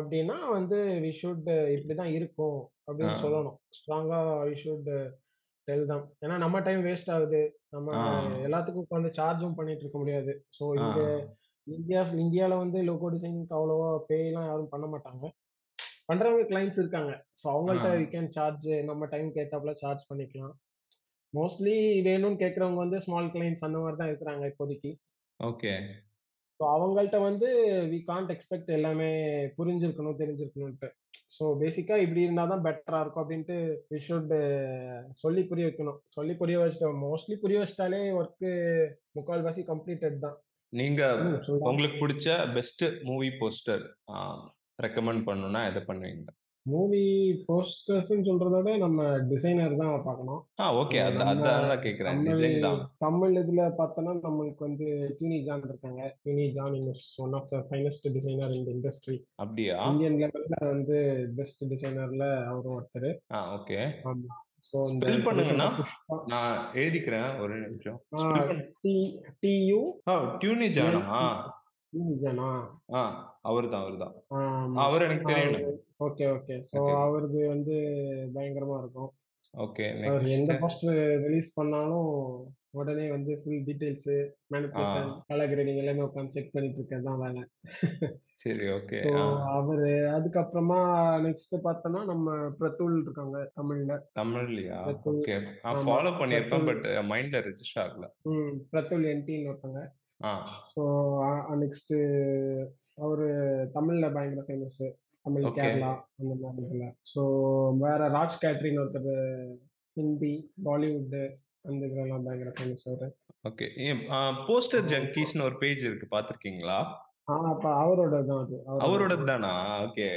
அப்படின்னா வந்து வி ஷுட் இப்படிதான் இருக்கும் அப்படின்னு சொல்லணும். ஸ்ட்ராங்கா வி ஷுட் டெல் தம். ஏன்னா நம்ம டைம் வேஸ்ட் ஆகுது. நம்ம எல்லாத்துக்கும் உட்காந்து சார்ஜும் பண்ணிட்டு இருக்க முடியாது. ஸோ இங்க இந்தியா இந்தியால வந்து லோகோ டிசைனிங்க்கு அவ்வளோவா பேலாம் யாரும் பண்ண மாட்டாங்க. பண்றவங்க கிளைண்ட்ஸ் இருக்காங்க. ஸோ அவங்கள்ட்ட வி கேன் சார்ஜ், நம்ம டைம் கேட்டாப்புல சார்ஜ் பண்ணிக்கலாம். மோஸ்ட்லி வேணும்னு கேட்கறவங்க வந்து ஸ்மால் கிளைண்ட்ஸ் அந்த மாதிரி தான் இருக்கிறாங்க இப்போதைக்கு. ஓகே, ஸோ அவங்கள்ட்ட வந்து வி கான்ட் எக்ஸ்பெக்ட் எல்லாமே புரிஞ்சிருக்கணும் தெரிஞ்சிருக்கணும்ட்டு. ஸோ பேசிக்கா இப்படி இருந்தால்தான் பெட்டரா இருக்கும் அப்படின்ட்டு வி ஷுட் சொல்லி புரிய வைக்கணும். சொல்லி புரிய வச்சுட்டா மோஸ்ட்லி புரிய வச்சுட்டாலே ஒர்க்கு முக்கால்வாசி கம்ப்ளீட்டட் தான். நீங்க உங்களுக்கு பிடிச்ச பெஸ்ட் மூவி போஸ்டர் ரெக்கமெண்ட் பண்ணனும்னா எதை பண்ணுவீங்க? மூவி போஸ்டர்ஸ்னு சொல்றத விட நம்ம டிசைனர் தான் பார்க்கணும். ஆ ஓகே, அத அத கேக்குறேன். டிசைன் தான் தமிழ் இதுல பார்த்தனா நமக்கு வந்து டீனி ஜான் இருக்காங்க. Tuney John is one of the finest designer in the industry. அப்படியே இந்தியன் லெவல்ல வந்து பெஸ்ட் டிசைனர்ல அவர் ஒருத்தர். ஆ ஓகே, ஆமா. சோ ஸ்பெல் பண்ணுங்கனா நான் எழுதிக்கிறேன் ஒரு நிமிஷம். டி டி யூ ஆ டீனி ஜான். ஆ டீனி ஜான் ஆ அவர்தான் அவர்தான் அவர் எனக்கு தெரியும். ஓகே ஓகே, சோ அவருக்கு வந்து பயங்கரமா இருக்கும். ஓகே, நெக்ஸ்ட் எந்த போஸ்டர் ரிலீஸ் பண்ணாலும் உடனே வந்து full details manipulation colour grading எல்லாமே உட்கார்ந்து செக் பண்ணிட்டு இருக்கதான் வேலை. சரி ஓகே, சோ அவர். அதுக்கு அப்புறமா நெக்ஸ்ட் பார்த்தனா நம்ம பிரதுல் இருக்காங்க தமிழ்ல. தமிழ்லயா? ஓகே, நான் ஃபாலோ பண்ணிருப்பேன் பட் மைண்ட்ல ரெஜிஸ்டர் ஆகல. ம் பிரதுல் என்டி இருக்காங்க. ஆ சோ நெக்ஸ்ட் அவர் தமிழ்ல பயங்கர ஃபேமஸ். தமிழ் கேரளா அந்த மாதிரி இதுல. ஸோ வேற ராஜ் கேட்ரின்னு ஒருத்தர் ஹிந்தி பாலிவுட் அந்த இதெல்லாம் பயங்கர ஃபேமஸ் அவரு. ஓகே, போஸ்டர் ஜங்கிஸ்னு ஒரு பேஜ் இருக்கு, பாத்திருக்கீங்களா? ஆ அப்ப அவரோட தான் அது. அவரோட தானா? ஓகே,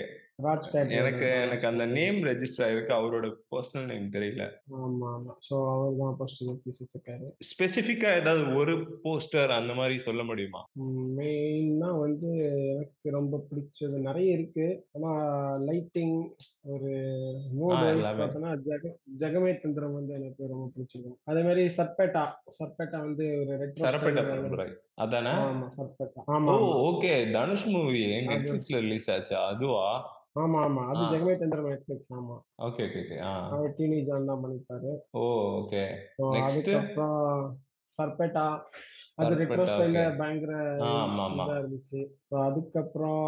ராஜ் கேட்ரி. எனக்கு எனக்கு அந்த நேம் ரெஜிஸ்டர் ஆயிருக்கு, அவரோட பர்சனல் நேம் தெரியல. ஆமா ஆமா, சோ அவர் தான் போஸ்டர் ஜங்கி செஞ்சிருக்காரு. ஸ்பெசிஃபிக்கா ஏதாவது ஒரு போஸ்டர் அந்த மாதிரி சொல்ல முடியுமா? மெயினா வந்து எனக்கு ரொம்ப பிடிச்சது நிறைய இருக்கு. ஆனா லைட்டிங் ஒரு மூட் பார்த்தனா ஜெகமே தந்திரம் வந்து எனக்கு ரொம்ப பிடிச்சிருக்கும். அதே மாதிரி சர்பேட்டா சர்பேட்டா வந்து ஒரு ரெட்ரோ சர்பேட்டா அதானே? ஆமா சர்பேட்டா. ஆமா ஓகே, தனுஷ் மூவி நெட்ஃபிக்ஸ்ல ரிலீஸ் ஆச்சு அதுவா? ஆமா ஆமா, அது ஜெகமே தந்திரம் நெட்ஃபிக்ஸ். ஆமா ஓகே ஓகே ஓகே, ஆ அவர் டீனி ஜான் தான் பண்ணிப்பாரு. ஓ ஓகே, நெக்ஸ்ட் சர்பேட்டா அது ரெட்ரோ ஸ்டைல்ல பயங்கர இதா இருந்துச்சு. சோ அதுக்கு அப்புறம்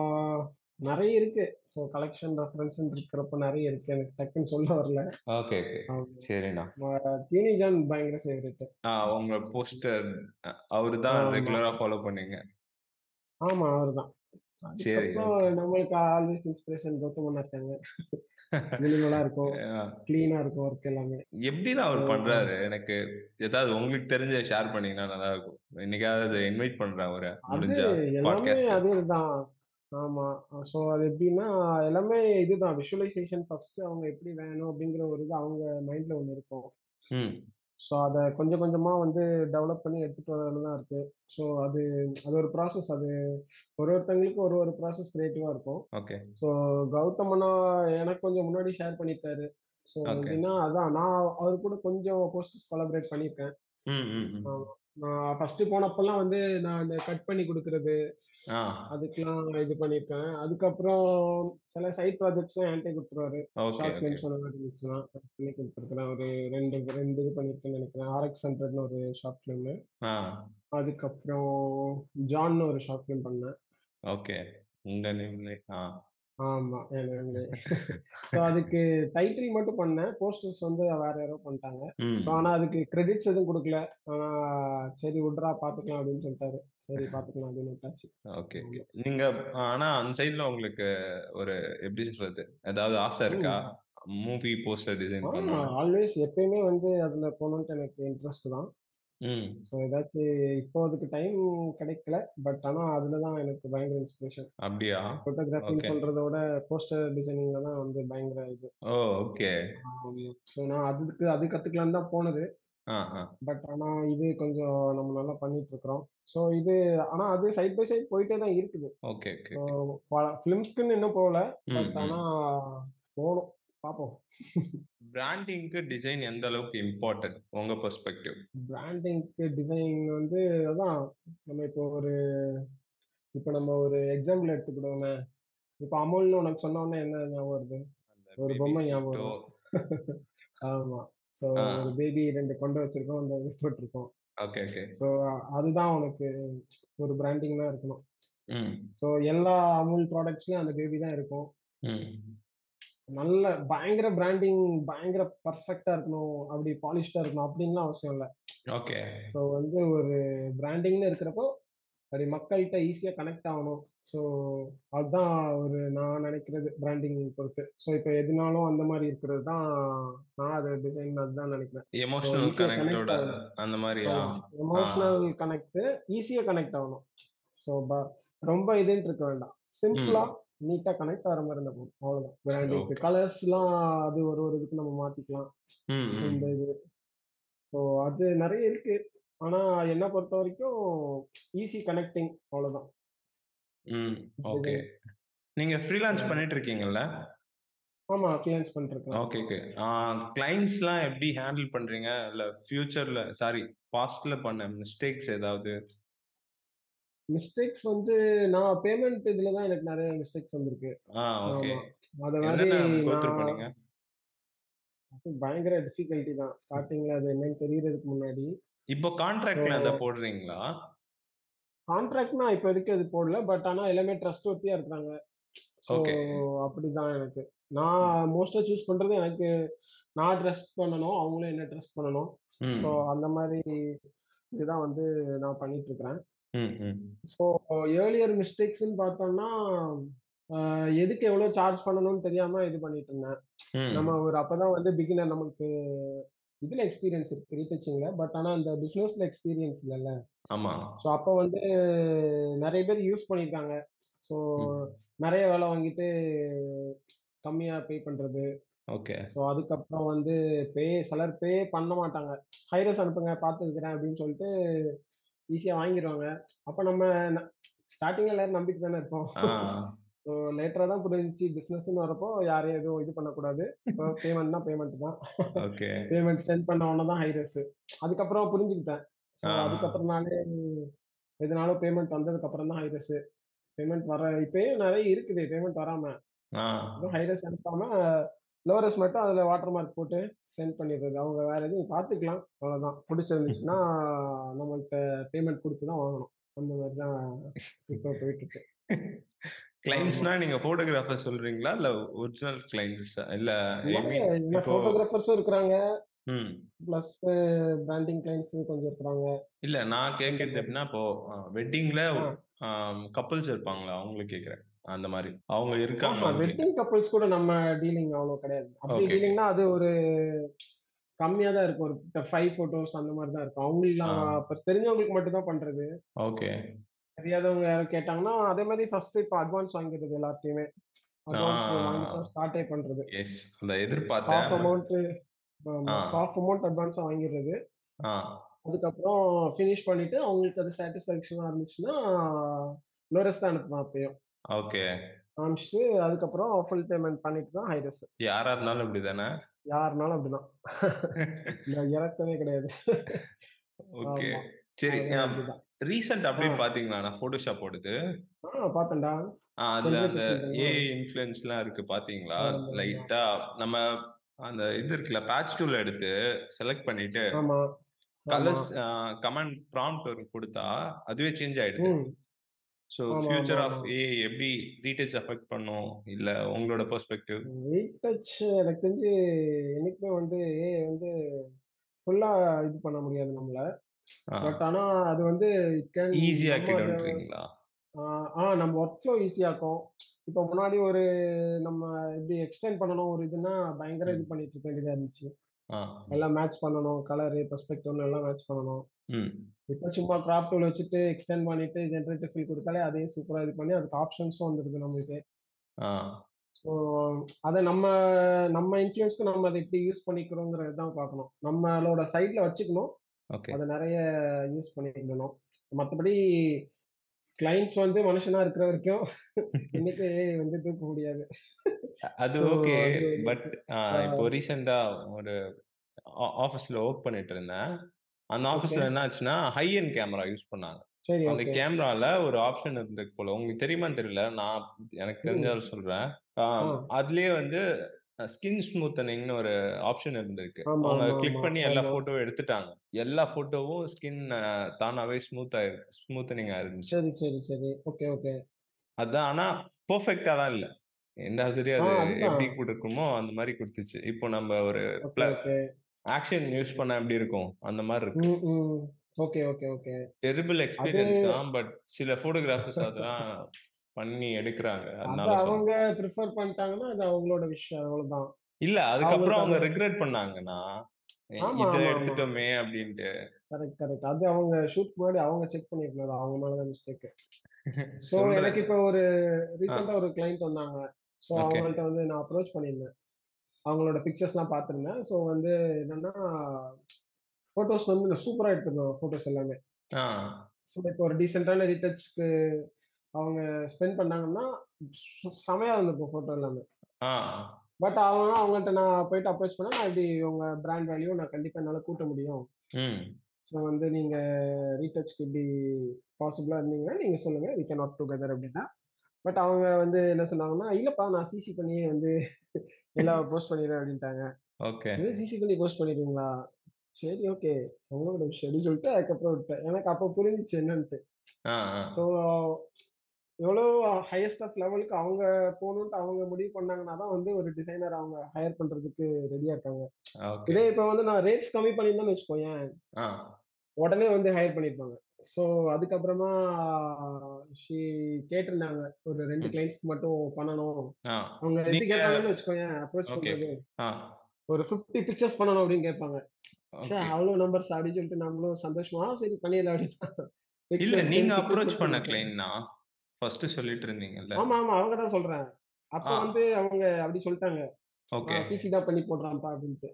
நிறைய இருக்கு. சோ கலெக்ஷன் ரெஃபரன்ஸ் இருக்குறப்ப நிறைய இருக்கு, எனக்கு டக்குன்னு சொல்ல வரல. ஓகே ஓகே, சரிண்ணா. டீனி ஜான் பயங்கர ஃபேவரட். ஆ உங்க போஸ்டர் அவர்தான் ரெகுலரா ஃபாலோ பண்ணீங்க? ஆமா அவர்தான். நம்மளுக்கு ஆல்வேஸ் இன்ஸ்பிரேஷன் கௌதம் இருக்காங்க. நல்லா இருக்கும், கிளீனா இருக்கும் ஒர்க் எல்லாமே. எப்படின்னா அவர் பண்றாரு, எனக்கு ஏதாவது உங்களுக்கு தெரிஞ்ச ஷேர் பண்ணீங்கன்னா நல்லா இருக்கும். இன்னைக்காவது இன்வைட் பண்றேன் அவரை, முடிஞ்ச பாட்காஸ்ட். அதுதான் ஆமா. ஸோ அது எப்படின்னா எல்லாமே இதுதான் விஷுவலைசேஷன் ஃபர்ஸ்ட். அவங்க எப்படி வேணும் அப்படிங்கிற ஒரு இது அவங்க மைண்ட்ல ஒண்ணு இருக்கும். ஸோ அதை கொஞ்சம் கொஞ்சமாக வந்து டெவலப் பண்ணி எடுத்துகிட்டு வரதுல தான் இருக்குது. ஸோ அது அது ஒரு ப்ராசஸ். அது ஒரு ஒருத்தங்களுக்கும் ஒரு ஒரு ப்ராசஸ் கிரியேட்டிவாக இருக்கும். ஓகே. ஸோ கௌதம் அண்ணா எனக்கு கொஞ்சம் முன்னாடி ஷேர் பண்ணியிருக்காரு. ஸோ அப்படின்னா அதான் நான் அவர் கூட கொஞ்சம் போஸ்டர்ஸ் கொலாபரேட் பண்ணியிருக்கேன். நான் ஃபஸ்ட்டு போனப்பெல்லாம் வந்து நான் இந்த கட் பண்ணி கொடுக்குறது அதுக்கெல்லாம் இது பண்ணியிருக்கேன். அதுக்கப்புறம் சில சைட் ப்ராஜெக்ட்ஸ்லாம் என்கிட்ட கொடுத்துருவாரு. ஷார்ட் ஃபிலிம்ஸ் அந்த மாதிரி இருந்துச்சுலாம் பண்ணி கொடுத்துருக்குறேன். ஒரு ரெண்டு ரெண்டு இது பண்ணியிருக்கேன்னு நினைக்கிறேன். ஆர்எக்ஸ் ஹண்ட்ரட்னு ஒரு ஷார்ட் ஃபிலிம், அதுக்கப்புறம் ஜான்னு ஒரு ஷார்ட் ஃபிலிம் பண்ணேன். ஓகே. ஆமா, எனக்கு சோ அதுக்கு டைட்டில் மட்டும் பண்ணேன். போஸ்டர்ஸ் வந்து வேற யாரோ பண்ணிட்டாங்க. சோ ஆனா அதுக்கு கிரெடிட்ஸ் எதுவும் கொடுக்கல. ஆனா சரி விட்றா பாத்துக்கலாம் அப்படின்னு சொல்லிட்டாரு. சரி பாத்துக்கலாம் அப்படின்னு விட்டாச்சு. ஓகே. நீங்க ஆனா அந்த சைட்ல உங்களுக்கு ஒரு எப்படி சொல்றது, ஏதாவது ஆசை இருக்கா? மூவி போஸ்டர் டிசைன் பண்ணணும் ஆல்வேஸ், எப்பயுமே வந்து அதுல போகணும்னு எனக்கு இன்ட்ரெஸ்ட் தான். சோ ஏதாச்சும் இப்போ அதுக்கு டைம் கிடைக்கல, பட் ஆனா அதுலதான் எனக்கு பயங்கர இன்ஸ்பிரேஷன். அப்படியா? போட்டோகிராஃபின்னு சொல்றதோட போஸ்டர் டிசைனிங்ல தான் வந்து பயங்கர இது. ஓகே. சோ நான் அதுக்கு அது கத்துக்கலாம் தான் போனது. பட் ஆனா இது கொஞ்சம் நம்ம நல்லா பண்ணிட்டு இருக்கிறோம். சோ இது ஆனா அது சைட் பை சைட் போயிட்டே தான் இருக்குது. ஓகே. சோ ஃபிலிம்ஸ்க்குன்னு இன்னும் போகல, பட் ஆனா போகணும், பாப்போம். பிராண்டிங்க்கு டிசைன் எந்த அளவுக்கு இம்பார்ட்டன்ட் உங்க பெர்ஸ்பெக்டிவ்? பிராண்டிங்க்கு டிசைன் வந்து அதான் நம்ம இப்போ ஒரு இப்போ நம்ம ஒரு எக்ஸாம்பிள் எடுத்துக்கிட்டோம்னா, இப்போ அமுல்னு உனக்கு சொன்னோன்னா என்ன ஞாபகம் வருது? ஒரு பொம்மை ஞாபகம். ஆமா. ஸோ ஒரு பேபி ரெண்டு கொண்டு வச்சிருக்கோம், அந்த போட்டிருக்கோம். ஓகே. ஓகே. ஸோ அதுதான் உனக்கு ஒரு பிராண்டிங் தான் இருக்கணும். ஸோ எல்லா அமுல் ப்ராடக்ட்ஸ்லயும் அந்த பேபி தான் இருக்கும். நல்ல பயங்கர பிராண்டிங், பயங்கர பர்ஃபெக்டா இருக்கணும், அப்படி பாலிஷ்டா இருக்கணும் அப்படின்லாம் அவசியம் இல்லை. ஓகே. ஸோ வந்து ஒரு பிராண்டிங்னு இருக்கிறப்போ அப்படி மக்கள்கிட்ட ஈஸியா கனெக்ட் ஆகணும். ஸோ அதுதான் ஒரு நான் நினைக்கிறது பிராண்டிங் பொறுத்து. ஸோ இப்போ எதுனாலும் அந்த மாதிரி இருக்கிறது தான் நான் அது டிசைன் அதுதான் நினைக்கிறேன். எமோஷனல் கனெக்டோட அந்த மாதிரி எமோஷனல் கனெக்ட் ஈஸியா கனெக்ட் ஆகணும். ஸோ ரொம்ப இதுன்னு இருக்க வேண்டாம், சிம்பிளா நீட்டா கனெக்ட் ஆகிற மாதிரி இருந்தோம், அவ்வளவுதான் பிராண்டிங். கலர்ஸ் எல்லாம் அது ஒரு ஒரு இதுக்கு நம்ம மாத்திக்கலாம் இந்த இது. ஸோ அது நிறைய இருக்கு, ஆனா என்ன பொறுத்த வரைக்கும் ஈஸி கனெக்டிங், அவ்வளவுதான். ம். ஓகே. நீங்க ஃப்ரீலான்ஸ் பண்ணிட்டு இருக்கீங்கல்ல? ஆமா, ஃப்ரீலான்ஸ் பண்ணிட்டு இருக்கேன். ஓகே. ஓகே. கிளைண்ட்ஸ்லாம் எப்படி ஹேண்டில் பண்றீங்க? இல்ல ஃபியூச்சர்ல சாரி பாஸ்ட்ல பண்ண மிஸ்டேக்ஸ் ஏதாவது? மிஸ்டேக்ஸ் வந்து நான் பேமெண்ட் இதுல தான் எனக்கு நிறைய மிஸ்டேக்ஸ் வந்திருக்கு. அத மாதிரி பயங்கர டிஃபிகல்ட்டி தான் ஸ்டார்டிங்ல. அது என்னன்னு தெரியறதுக்கு முன்னாடி இப்போ கான்ட்ராக்ட்ல அத போடுறீங்களா? கான்ட்ராக்ட்னா இப்போ இருக்கு அது போடல, பட் ஆனா எல்லாமே ட்ரஸ்ட் ஒர்த்தியா இருக்காங்க. ஸோ அப்படிதான் எனக்கு நான் மோஸ்டா சூஸ் பண்றது, எனக்கு நான் ட்ரஸ்ட் பண்ணணும், அவங்களும் என்ன ட்ரஸ்ட் பண்ணணும். ஸோ அந்த மாதிரி இதுதான் வந்து நான் பண்ணிட்டு இருக்கிறேன். ஸோ ஏர்லியர் மிஸ்டேக்ஸ்ன்னு பார்த்தோம்னா எதுக்கு எவ்வளோ சார்ஜ் பண்ணணும்னு தெரியாம இது பண்ணிட்டு இருந்தேன். நம்ம ஒரு அப்பதான் வந்து பிகினர், நமக்கு இதுல எக்ஸ்பீரியன்ஸ் இருக்கு ரீடச்சிங்ல, பட் ஆனா அந்த பிசினஸ்ல எக்ஸ்பீரியன்ஸ் இல்லைல்ல. ஆமா. ஸோ அப்போ வந்து நிறைய பேர் யூஸ் பண்ணியிருக்காங்க. ஸோ நிறைய வேலை வாங்கிட்டு கம்மியா பே பண்றது. ஓகே. ஸோ அதுக்கப்புறம் வந்து பே சிலர் பே பண்ண மாட்டாங்க, ஹைரஸ் அனுப்புங்க பார்த்துருக்கிறேன் அப்படின்னு சொல்லிட்டு ஈஸியா வாங்கிடுவாங்க. அப்ப நம்ம ஸ்டார்டிங்ல எல்லாரும் நம்பிட்டு தானே இருப்போம். ஸோ லேட்டரா தான் புரிஞ்சிச்சு பிசினஸ்ன்னு வரப்போ யாரையும் எதுவும் இது பண்ணக்கூடாது. இப்போ பேமெண்ட்னா பேமெண்ட் தான், பேமெண்ட் சென்ட் பண்ண உடனே தான் ஹைரஸ். அதுக்கப்புறம் புரிஞ்சுக்கிட்டேன். ஸோ அதுக்கப்புறம்னாலே எதுனாலும் பேமெண்ட் வந்ததுக்கு அப்புறம் தான் ஹைரஸ். பேமெண்ட் வர இப்பயும் நிறைய இருக்குது பேமெண்ட் வராம, ஹைரஸ் அனுப்பாம லோரஸ் மட்டும் அதுல வாட்டர் மார்க் போட்டு சென்ட் பண்ணிடுறது. அவங்க வேற எதுவும் பார்த்துக்கலாம், அவ்வளவுதான். பிடிச்சிருந்துச்சுன்னா நம்மள்கிட்ட பேமெண்ட் கொடுத்துதான் வாங்கணும். அந்த மாதிரி தான் இப்போ போயிட்டு இருக்கு. கிளைண்ட்ஸ்னா நீங்க போட்டோகிராஃபர் சொல்றீங்களா இல்ல ஒரிஜினல் கிளைண்ட்ஸ்? இல்ல போட்டோகிராஃபர்ஸும் இருக்கிறாங்க, ம் பிளஸ் பிராண்டிங் கிளைண்ட்ஸ் கொஞ்சம் இருக்கிறாங்க. இல்ல நான் கேக்குறது எப்படின்னா, இப்போ வெட்டிங்ல கப்பல்ஸ் இருப்பாங்களா அவங்களுக்கு கேக்குறேன். அந்த மாதிரி அவங்க இருக்காங்க. வெட்டிங் கப்பல்ஸ் கூட நம்ம டீலிங் அவ்வளவு கிடையாது. அப்படி டீலிங்னா அது ஒரு கம்மியா தான் இருக்கும், ஒரு ஃபைவ் போட்டோஸ் அந்த மாதிரி தான் இருக்கும். அவங்களுக்கு தெரிஞ்சவங்களுக்கு மட்டும் தான் பண்றது. ஓகே, தெரியாதவங்க யாரும் கேட்டாங்கன்னா அதே மாதிரி ஃபர்ஸ்ட் இப்போ அட்வான்ஸ் வாங்கிடுது எல்லாத்தையுமே. அட்வான்ஸ் வாங்கிட்டு ஸ்டார்ட் பண்றது. எஸ், அந்த எதிர்பார்த்த ஹாஃப் அமௌண்ட் ஹாஃப் அமௌண்ட் அட்வான்ஸா வாங்கிடுறது. அதுக்கப்புறம் ஃபினிஷ் பண்ணிட்டு அவங்களுக்கு அது சாட்டிஸ்ஃபேக்ஷனா இருந்துச்சுன்னா லோரஸ் தான் அனுப்பணும் அப்பயும். ஓகே, ஆரம்பிச்சுட்டு அதுக்கப்புறம் ஃபுல் பேமெண்ட் பண்ணிட்டு தான் ஹைரஸ். யாரா இருந்தாலும் இப்படி தானே? யாருனாலும் அப்படிதான், இறக்கவே கிடையாது. ஓகே, சரி. ரீசன்ட் அப்படியே பாத்தீங்களா நான் போட்டோஷாப் போடுது பாத்தேன்டா. அதுல அந்த ஏஐ இன்ஃப்ளூயன்ஸ் எல்லாம் இருக்கு பாத்தீங்களா? லைட்டா நம்ம அந்த இது இருக்குல்ல, பேட்ச் டூல எடுத்து செலக்ட் பண்ணிட்டு கலர்ஸ் கமெண்ட் ப்ராம்ப்ட் கொடுத்தா அதுவே சேஞ்ச் ஆயிடுது. சோ ஃபியூச்சர் ஆஃப் ஏஐ எப்படி ரீடச் அஃபெக்ட் பண்ணும், இல்ல உங்களோட பெர்ஸ்பெக்டிவ்? ரீடச் எனக்கு தெரிஞ்சு எனக்குமே வந்து ஏஐ வந்து ஃபுல்லா இது பண்ண முடியாது நம்மள. பட் ஆனா அது வந்து ஈஸியா கேக்குறீங்களா? ஆ, நம்ம வொர்க் ஃப்ளோ ஈஸியா இருக்கும். இப்போ முன்னாடி ஒரு நம்ம எப்படி எக்ஸ்டெண்ட் பண்ணணும் ஒரு இதுனா பயங்கர இது பண்ணிட்டு இருக்க வேண்டியதா இருந்துச்சு. எல்லாம் மேட்ச் பண்ணணும், கலரு பெர்ஸ்பெக்டிவ்ல எல்லாம் மேட்ச் பண்ணணும். இப்போ சும்மா கிராப் டூல் வச்சுட்டு எக்ஸ்டெண்ட் பண்ணிட்டு ஜெனரேட்டிவ் ஃபில் கொடுத்தாலே அதே சூப்பரா இது பண்ணி அதுக்கு ஆப்ஷன்ஸும் வந்துருக்கு நம்மளுக்கு. ஸோ அதை நம்ம நம்ம இன்ஃப்ளூயன்ஸ்க்கு நம்ம அதை எப்படி யூஸ் பண்ணிக்கிறோங்கிறது தான் பார்க்கணும். நம்மளோட சைட்ல வச்சுக்கணும், அதை நிறைய யூஸ் பண்ணிக்கணும். மற்றபடி கிளைண்ட்ஸ் வந்து மனுஷனா இருக்கிற வரைக்கும் இன்னைக்கு வந்து தூக்க முடியாது. அது ஓகே. பட் இப்போ ரீசெண்டா ஒரு ஆஃபீஸ்ல ஒர்க் பண்ணிட்டு இருந்தேன். அந்த ஆஃபீஸ்ல என்ன ஆச்சுன்னா, ஹை எண்ட் கேமரா யூஸ் பண்ணாங்க. அந்த கேமரால ஒரு ஆப்ஷன் இருந்தது போல, உங்களுக்கு தெரியுமான்னு தெரியல, நான் எனக்கு தெரிஞ்சாலும் சொல்றேன். அதுலயே வந்து ஸ்கின் ஸ்மூத்தனிங்னு ஒரு ஆப்ஷன் இருந்திருக்கு. அவங்க கிளிக் பண்ணி எல்லா போட்டோவும் எடுத்துட்டாங்க. எல்லா போட்டோவும் ஸ்கின் தானாவே ஸ்மூத் ஆயிரு ஸ்மூத்தனிங் ஆயிருந்துச்சு. சரி சரி சரி, ஓகே ஓகே. அதான், ஆனா பெர்ஃபெக்டா தான் இல்லை. எந்த அது எப்படி கொடுக்குமோ அந்த மாதிரி கொடுத்துச்சு. இப்போ நம்ம ஒரு ஆக்ஷன் யூஸ் பண்ண எப்படி இருக்கும் அந்த மாதிரி இருக்கு. Okay okay okay, terrible experience தான். பட் சில போட்டோகிராஃபர்ஸ் அதெல்லாம் பண்ணி எடுக்கிறாங்க. அதனால அவங்க பிரெஃபர் பண்ணிட்டாங்கன்னா அது அவங்களோட விஷயம், அவ்வளவுதான். இல்ல அதுக்கப்புறம் அவங்க ரெக்ரெட் பண்ணாங்கன்னா இத எடுத்துட்டோமே அப்படினு. Correct correct. அது அவங்க ஷூட் முன்னாடி அவங்க செக் பண்ணிருக்காங்க, அவங்க மேல தான் மிஸ்டேக். சோ எனக்கு இப்ப ஒரு ரீசன்ட்டா ஒரு கிளையன்ட் வந்தாங்க. சோ அவங்கள்ட்ட வந்து நான் அப்ரோச் பண்ணியிருந்தேன், அவங்களோட பிக்சர்ஸ்லாம் பார்த்திருந்தேன். சோ வந்து என்னன்னா, போட்டோஸ் வந்து சூப்பரா எடுத்துருந்தோம், போட்டோஸ் எல்லாமே. சோ இப்போ ஒரு டீசென்ட்டான ரீடச்சுக்கு அவங்க ஸ்பெண்ட் பண்ணாங்கன்னா செமையா இருந்திருக்கும் போட்டோ எல்லாமே. பட் அவங்க அவங்கள்ட்ட நான் போயிட்டு அப்ரோச் பண்ணா, நான் இப்படி உங்க பிராண்ட் வேல்யூ நான் கண்டிப்பா என்னால கூட்ட முடியும். ஸோ வந்து நீங்க ரீடச்சுக்கு இப்படி பாசிபிளா இருந்தீங்கன்னா நீங்க சொல்லுங்க, வி கேன் ஒர்க் டுகெதர் அப்படின்னா. பட் அவங்க வந்து என்ன சொன்னாங்கன்னா, இல்லப்பா நான் சிசி பண்ணியே வந்து எல்லாம் போஸ்ட் பண்ணிடுறேன் அப்படின்ட்டாங்க. ஓகே, சிசி பண்ணி போஸ்ட் பண்ணிடுவீங்களா? சரி ஓகே, அவங்களோட விஷயம் அப்படின்னு சொல்லிட்டு அதுக்கப்புறம் விட்டேன். எனக்கு அப்போ புரிஞ்சிச்சு என்னன்ட்டு. ஸோ எவ்வளோ ஹையஸ்ட் ஆஃப் லெவலுக்கு அவங்க போகணுன்ட்டு அவங்க முடிவு பண்ணாங்கன்னா தான் வந்து ஒரு டிசைனர் அவங்க ஹையர் பண்றதுக்கு ரெடியா இருக்காங்க. இதே இப்போ வந்து நான் ரேட்ஸ் கம்மி பண்ணியிருந்தேன்னு வச்சுக்கோயேன், உடனே வந்து ஹையர் பண்ணியிருப்பாங்க. ஸோ அதுக்கப்புறமா ஷி கேட்டிருந்தாங்க, ஒரு ரெண்டு கிளைண்ட்ஸ்க்கு மட்டும் பண்ணணும். அவங்க எது கேட்டாங்கன்னு வச்சுக்கோயேன், அப்ரோச் பண்றது ஒரு ஃபிஃப்டி பிக்சர்ஸ் பண்ணணும் அப்படின்னு கேட்பாங்க. சார் அவ்வளோ நம்பர்ஸ் அப்படின்னு சொல்லிட்டு நம்மளும் சந்தோஷமா சரி பண்ணிடலாம் அப்படின்னா. இல்ல நீங்க அப்ரோச் பண்ண கிளைண்ட்னா ஃபர்ஸ்ட் சொல்லிட்டு இருந்தீங்கல்ல? ஆமா ஆமா, அவங்க தான் சொல்றேன். அப்ப வந்து அவங்க அப்படி சொல்லிட்டாங்க, ஓகே சிசி தான் பண்ணி போடுறான்ப்பா அப்படின்ட்டு.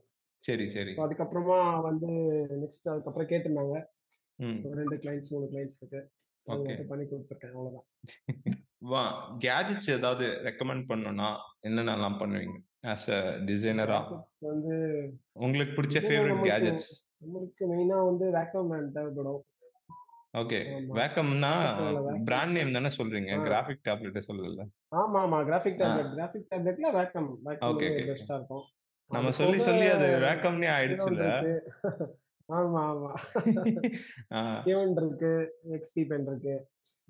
சரி சரி. அதுக்கப்புறமா வந்து நெக்ஸ்ட் அதுக்கப்புறம் கேட்டிருந்தாங்க, ரெண்டு கிளைண்ட்ஸ் மூணு கிளைண்ட்ஸ்க்கு பண்ணி கொடுத்துருக்கேன், அவ்வளவுதான். வா, கேஜெட்ஸ் ஏதாவது ரெக்கமெண்ட் பண்ணணும்னா என்னென்னலாம் பண்ணுவீங்க ஆஸ் அ டிசைனரா? வந்து உங்களுக்கு பிடிச்ச ஃபேவரட் கேஜெட்ஸ்? உங்களுக்கு மெயினா வந்து வாக்கம் தேவைப்படும். ஓகே, வாக்கம்னா பிராண்ட் நேம் தான சொல்றீங்க, கிராஃபிக் டேப்லெட் சொல்லல? ஆமா ஆமா, கிராஃபிக் டேப்லெட். கிராஃபிக் டேப்லெட்ல வாக்கம் வாக்கம் பெஸ்டா இருக்கும். நம்ம சொல்லி சொல்லி அது வாக்கம்னே ஆயிடுச்சுல. ஆமா ஆமா, ஈவன் இருக்கு, எக்ஸ்பி பென் இருக்கு.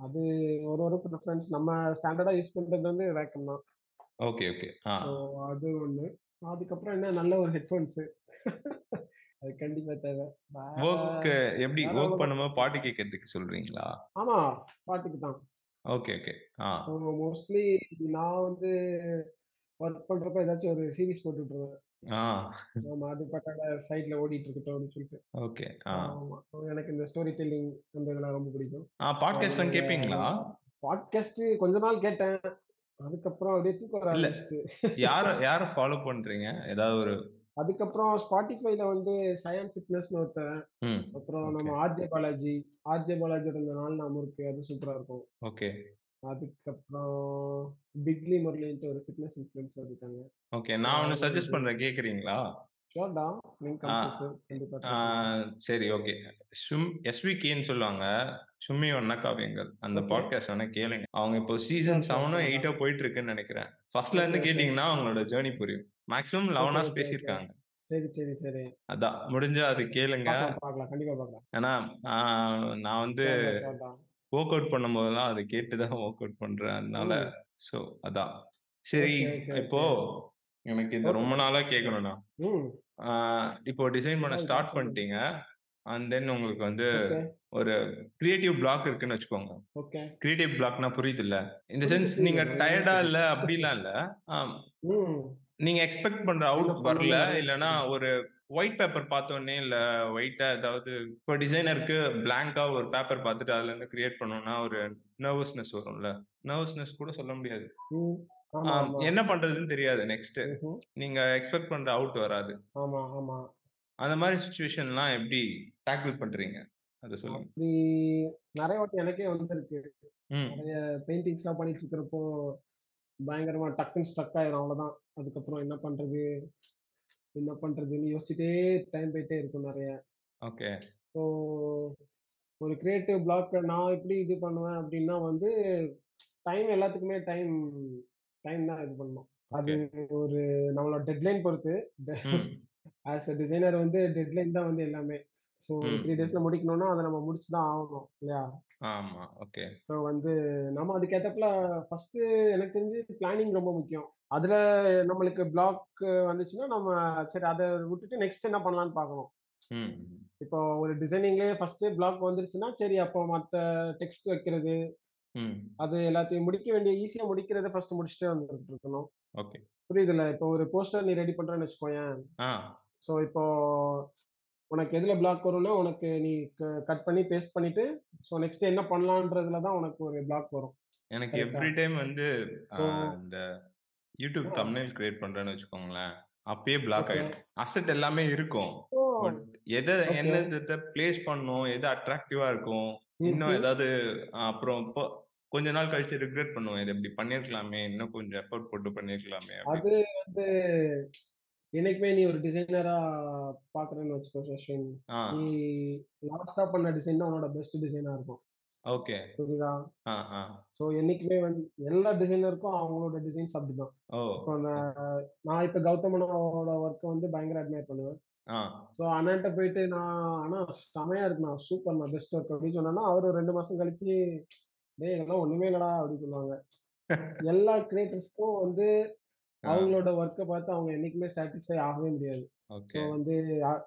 அது ஒரு ஒரு பிரெஃபரன்ஸ். நம்ம ஸ்டாண்டர்டா யூஸ் பண்றது வந்து வாக்கம் தான். ஓகே ஓகே, அது ஒண்ணு. அதுக்கப்புறம் என்ன நல்ல ஒரு ஹெட்ஃபோன்ஸ் அது கண்டிப்பா தேவை. வர்க் எப்படி வர்க் பண்ணும்போது பாட்டு கேட்கிறதுக்கு சொல்றீங்களா? ஆமா, பாட்டுக்கு தான். Okay okay. சோ மோஸ்ட்லி நான் வந்து வர்க் பண்றப்ப ஏதாச்சும் ஒரு சீரிஸ் போட்டுட்டு இருக்கேன். ஆமா, அது பக்கத்துல சைடுல ஓடிட்டு இருக்கட்டும் அப்படின்னு சொல்லிட்டு. ஓகே. ஆமா, எனக்கு இந்த ஸ்டோரி டெல்லிங் அந்த இதெல்லாம் ரொம்ப பிடிக்கும். ஆ, பாட்காஸ்ட் எல்லாம் கேப்பீங்களா? பாட்காஸ்ட் கொஞ்ச நாள் கேட்டேன், அதுக்கப்புறம் அப்படியே தூக்கம் ஆரம்பிச்சிட்டு. யார யார ஃபாலோ பண்றீங்க? ஏதாவது ஒரு அதுக்கப்புறம் ஸ்பாட்டிஃபைல வந்து சயன் ஃபிட்னஸ்னு ஒருத்தன், அப்புறம் நம்ம ஆர்ஜே பாலாஜி, ஆர்ஜே பாலாஜியோட இந்த நாள் நாம இருக்கு, அது சூப்பரா இருக்கும். ஓகே. அதுக்கப்புறம் பிக்லி முரளின்ட்டு ஒரு ஃபிட்னஸ் இன்ஃப்ளூயன்சர் இருக்காங்க. ஓகே, நான் ஒன்னு சஜஸ்ட் பண்றேன், கேக்குறீங்களா? ஷோடா லிங்க் அனுப்பிச்சிட்டு. சரி, ஓகே. எஸ்விகேன்னு சொல்லுவாங்க, சும்மி ஒன்னா காவியங்கள், அந்த பாட்காஸ்ட் வேணா கேளுங்க. அவங்க இப்போ சீசன் செவனோ எயிட்டோ போயிட்டு இருக்குன்னு நினைக்கிறேன். ஃபர்ஸ்ட்ல இருந்து கேட்டீங்கன்னா அவங்களோட ஜேர்னி புரியும். மேக்ஸிமம் லெவன் ஹவர்ஸ் பேசியிருக்காங்க. சரி சரி சரி, அதான் முடிஞ்சா அது கேளுங்க. ஏன்னா நான் வந்து ஒர்க் அவுட் பண்ணும் போதெல்லாம் அதை கேட்டுதான் ஒர்க் அவுட் பண்றேன், அதனால. ஸோ அதான். சரி, இப்போ எனக்கு இந்த ரொம்ப நாளா கேட்கணும்னா, இப்போ டிசைன் பண்ண ஸ்டார்ட் பண்ணிட்டீங்க, அண்ட் தென் உங்களுக்கு வந்து ஒரு கிரியேட்டிவ் பிளாக் இருக்குன்னு வச்சுக்கோங்க. கிரியேட்டிவ் பிளாக்னா புரியுது இல்ல? இந்த சென்ஸ் நீங்க டயர்டா இல்ல அப்படிலாம் இல்ல, நீங்க எக்ஸ்பெக்ட் பண்ற அவுட் வரல, இல்லைன்னா ஒரு ஒயிட் பேப்பர் பார்த்தோன்னே இல்ல ஒயிட்டா ஏதாவது, இப்போ டிசைனருக்கு பிளாங்கா ஒரு பேப்பர் பார்த்துட்டு அதுல இருந்து கிரியேட் பண்ணோம்னா ஒரு நர்வஸ்னஸ் வரும்ல. நர்வஸ்னஸ் கூட சொல்ல முடியாது, என்ன பண்றதுன்னு தெரியாது. நெக்ஸ்ட் நீங்க எக்ஸ்பெக்ட் பண்ற அவுட் வராது. அந்த மாதிரி சிச்சுவேஷன்லாம் எப்படி டேக்கிள் பண்றீங்க அத சொல்லுங்க. அப்படி நிறைய வாட்டி எனக்கே வந்திருக்கு. நிறைய பெயிண்டிங்ஸ்லாம் பண்ணிட்டு இருக்கிறப்போ பயங்கரமா டக்குன்னு ஸ்ட்ரக் ஆயிரும், அவ்வளவுதான். அதுக்கப்புறம் என்ன பண்றது என்ன பண்றதுன்னு யோசிச்சுட்டே டைம் போயிட்டே இருக்கும் நிறைய. ஓகே. ஸோ ஒரு கிரியேட்டிவ் பிளாக் நான் எப்படி இது பண்ணுவேன் அப்படின்னா வந்து டைம், எல்லாத்துக்குமே டைம் டைம் தான் இது பண்ணணும். அது ஒரு நம்மளோட டெட்லைன் பொறுத்து. ஆஸ் அ டிசைனர் வந்து டெட்லைன் தான் வந்து எல்லாமே. ஸோ த்ரீ டேஸ்ல முடிக்கணும்னா அதை நம்ம முடிச்சுதான் ஆகணும் இல்லையா? ஆமா. ஓகே. ஸோ வந்து நம்ம அதுக்கேற்றப்பல ஃபர்ஸ்ட் எனக்கு தெரிஞ்சு பிளானிங் ரொம்ப முக்கியம். அதுல நம்மளுக்கு பிளாக் வந்துச்சுன்னா நம்ம சரி அதை விட்டுட்டு நெக்ஸ்ட் என்ன பண்ணலாம்னு பார்க்கணும். இப்போ ஒரு டிசைனிங்லயே ஃபர்ஸ்ட் பிளாக் வந்துருச்சுன்னா சரி அப்போ மற்ற டெக்ஸ்ட் வைக்கிறது, அது எல்லாத்தையும் முடிக்க வேண்டிய ஈஸியா முடிக்கிறத ஃபர்ஸ்ட் முடிச்சுட்டே வந்துட்டு இருக்கணும். ஓகே, புரியுதுல? இப்போ ஒரு போஸ்டர் நீ ரெடி பண்றேன்னு வச்சுக்கோயேன். ஸோ இப்போ உனக்கு எதுல பிளாக் வரும்னா உனக்கு நீ கட் பண்ணி பேஸ்ட் பண்ணிட்டு ஸோ நெக்ஸ்ட் என்ன பண்ணலான்றதுலதான் உனக்கு ஒரு பிளாக் வரும். எனக்கு எவ்ரி டைம் வந்து இந்த யூடியூப் தம்ப்நெயில் கிரியேட் பண்றேன்னு வச்சுக்கோங்களேன், அப்பயே பிளாக் ஆயிடும். அசெட் எல்லாமே இருக்கும், பட் எதை என்ன பிளேஸ் பண்ணும், எது அட்ராக்டிவா இருக்கும், இன்னும் ஏதாவது அப்புறம் இப்போ கொஞ்ச நாள் கழிச்சு ரிக்ரெட் பண்ணுவோம், இது இப்படி பண்ணிருக்கலாமே, இன்னும் கொஞ்சம் எஃபோர்ட் போட்டு பண்ணிருக்கலாமே. அது வந்து எனக்குமே நீ ஒரு டிசைனரா பாக்குறேன்னு வச்சுக்கோ, நீ லாஸ்டா பண்ண டிசைன் தான் உன்னோட பெஸ்ட் டிசைனா இருக்கும். ஓகே, புரியுதா? சோ என்னைக்குமே வந்து எல்லா டிசைனருக்கும் அவங்களோட டிசைன்ஸ் அப்படிதான். இப்போ நான் இப்ப கௌதமனோட ஒர்க்க வந்து பயங்கர அட்மையர் பண்ணுவேன். சோ அண்ணன்ட்ட போயிட்டு நான் ஆனா செமையா இருக்கு, நான் சூப்பர், நான் பெஸ்ட் ஒர்க் அப்படின்னு சொன்னா அவரு ரெண்டு மாசம் கழிச்சு டேய் இதெல்லாம் ஒண்ணுமே இல்லடா அப்படின்னு சொல்லுவாங்க. எல்லா கிரியேட்டர்ஸ்க்கும் வந்து அவங்களோட ஒர்க்கை பார்த்து அவங்க என்னைக்குமே சாட்டிஸ்ஃபை ஆகவே முடியாது. ஸோ வந்து